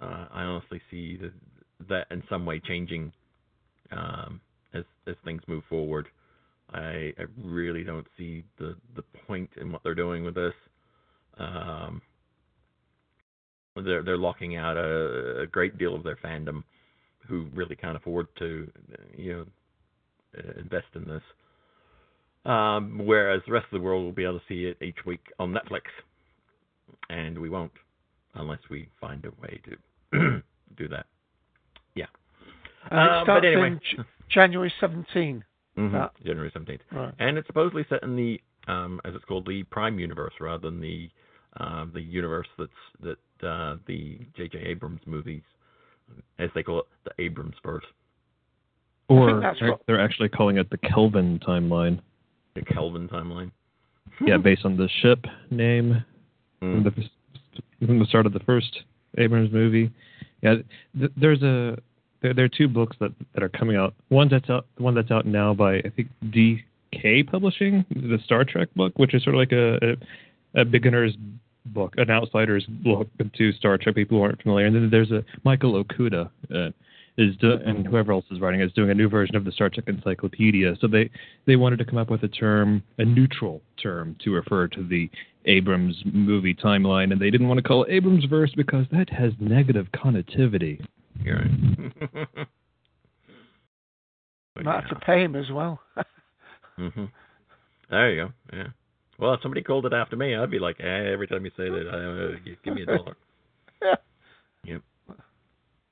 I honestly see that in some way changing as things move forward. I really don't see the point in what they're doing with this. They're locking out a great deal of their fandom, who really can't afford to invest in this. Whereas the rest of the world will be able to see it each week on Netflix, and we won't unless we find a way to do that. Yeah. But anyway, January 17th. Mm-hmm. January 17th. Right. And it's supposedly set in the, as it's called, the Prime Universe, rather than the universe that the J.J. Abrams movies, as they call it, the Abramsverse. Or they're actually calling it the Kelvin timeline. The Kelvin timeline. Yeah, based on the ship name from the start of the first Abrams movie. Yeah, there are two books that are coming out. One that's out now by, I think, DK Publishing, the Star Trek book, which is sort of like a beginner's book, an outsider's book to Star Trek, people who aren't familiar. And then there's a Michael Okuda, and whoever else is writing, is doing a new version of the Star Trek Encyclopedia. So they wanted to come up with a neutral term to refer to the Abrams movie timeline, and they didn't want to call it Abramsverse because that has negative connotivity. You're right. Might have to pay him as well. Mm-hmm. There you go. Yeah. Well, if somebody called it after me, I'd be like, every time you say that, give me $1. Yeah. Yep.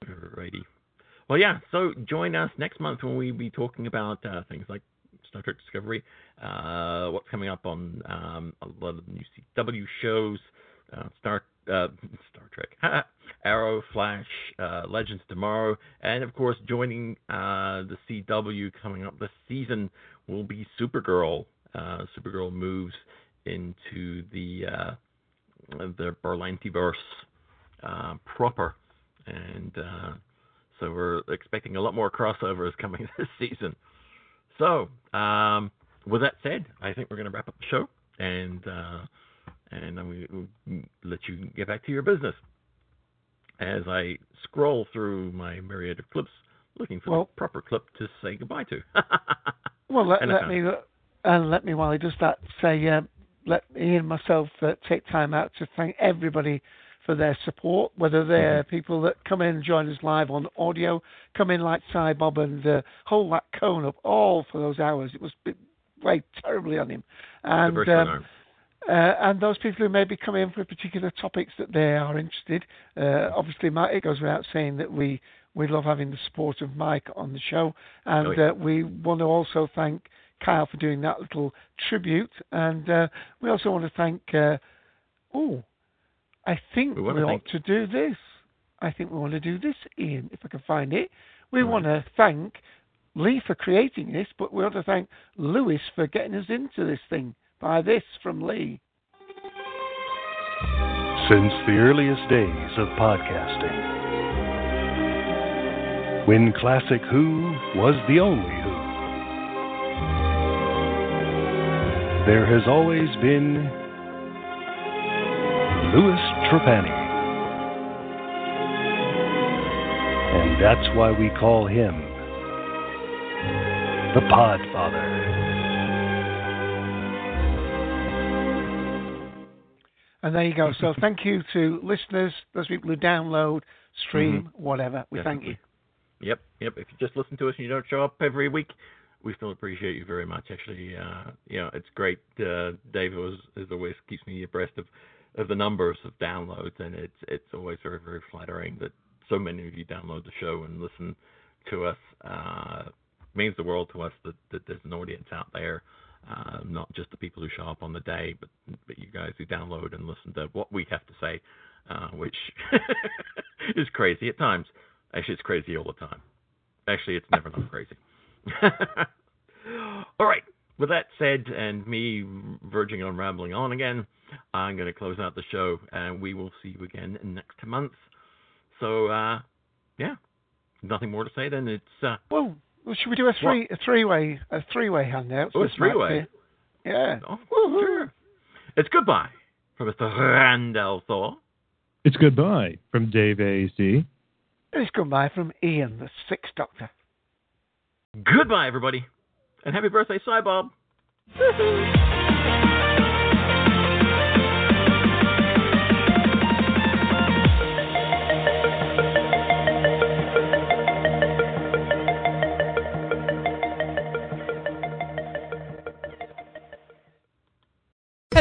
Alrighty. Well, yeah. So join us next month when we'll be talking about things like Star Trek Discovery, what's coming up on a lot of the new CW shows, Star Trek, Arrow, Flash, Legends tomorrow, and of course joining the CW coming up this season will be Supergirl. Supergirl moves into the Berlantiverse proper, and so we're expecting a lot more crossovers coming this season. So with that said, I think we're going to wrap up the show, and then we'll let you get back to your business. As I scroll through my myriad of clips, looking for the proper clip to say goodbye to. Well, let me while he does that say, let me and myself take time out to thank everybody for their support, whether they're people that come in and join us live on audio, come in like Cy Bob and hold that cone up all for those hours. It was weighed terribly on him. And those people who may be coming in for particular topics that they are interested, obviously it goes without saying that we love having the support of Mike on the show. And we want to also thank Kyle for doing that little tribute. And we also want to thank... I think we want to do this, Ian, if I can find it. We want to thank Lee for creating this, but we ought to thank Lewis for getting us into this thing. By this from Lee. Since the earliest days of podcasting, when Classic Who was the only Who, there has always been Louis Trapani. And that's why we call him the Podfather. And there you go. So thank you to listeners, those people who download, stream, whatever. We Definitely. Thank you. Yep. If you just listen to us and you don't show up every week, we still appreciate you very much, actually. It's great. Dave, as always, keeps me abreast of the numbers of downloads, and it's always very, very flattering that so many of you download the show and listen to us. Means the world to us that there's an audience out there, not just the people who show up on the day, but you guys who download and listen to what we have to say, which is crazy at times. Actually, it's crazy all the time. Actually, it's never not crazy. All right. With that said, and me verging on rambling on again, I'm going to close out the show, and we will see you again next month. So, nothing more to say then. It's well, should we do a three-way handout? Oh, a three-way. Yeah. Oh, sure. It's goodbye from Mr. Randall Thor. It's goodbye from Dave A.C. It's goodbye from Ian, the Sixth Doctor. Goodbye, everybody, and happy birthday, Cybob.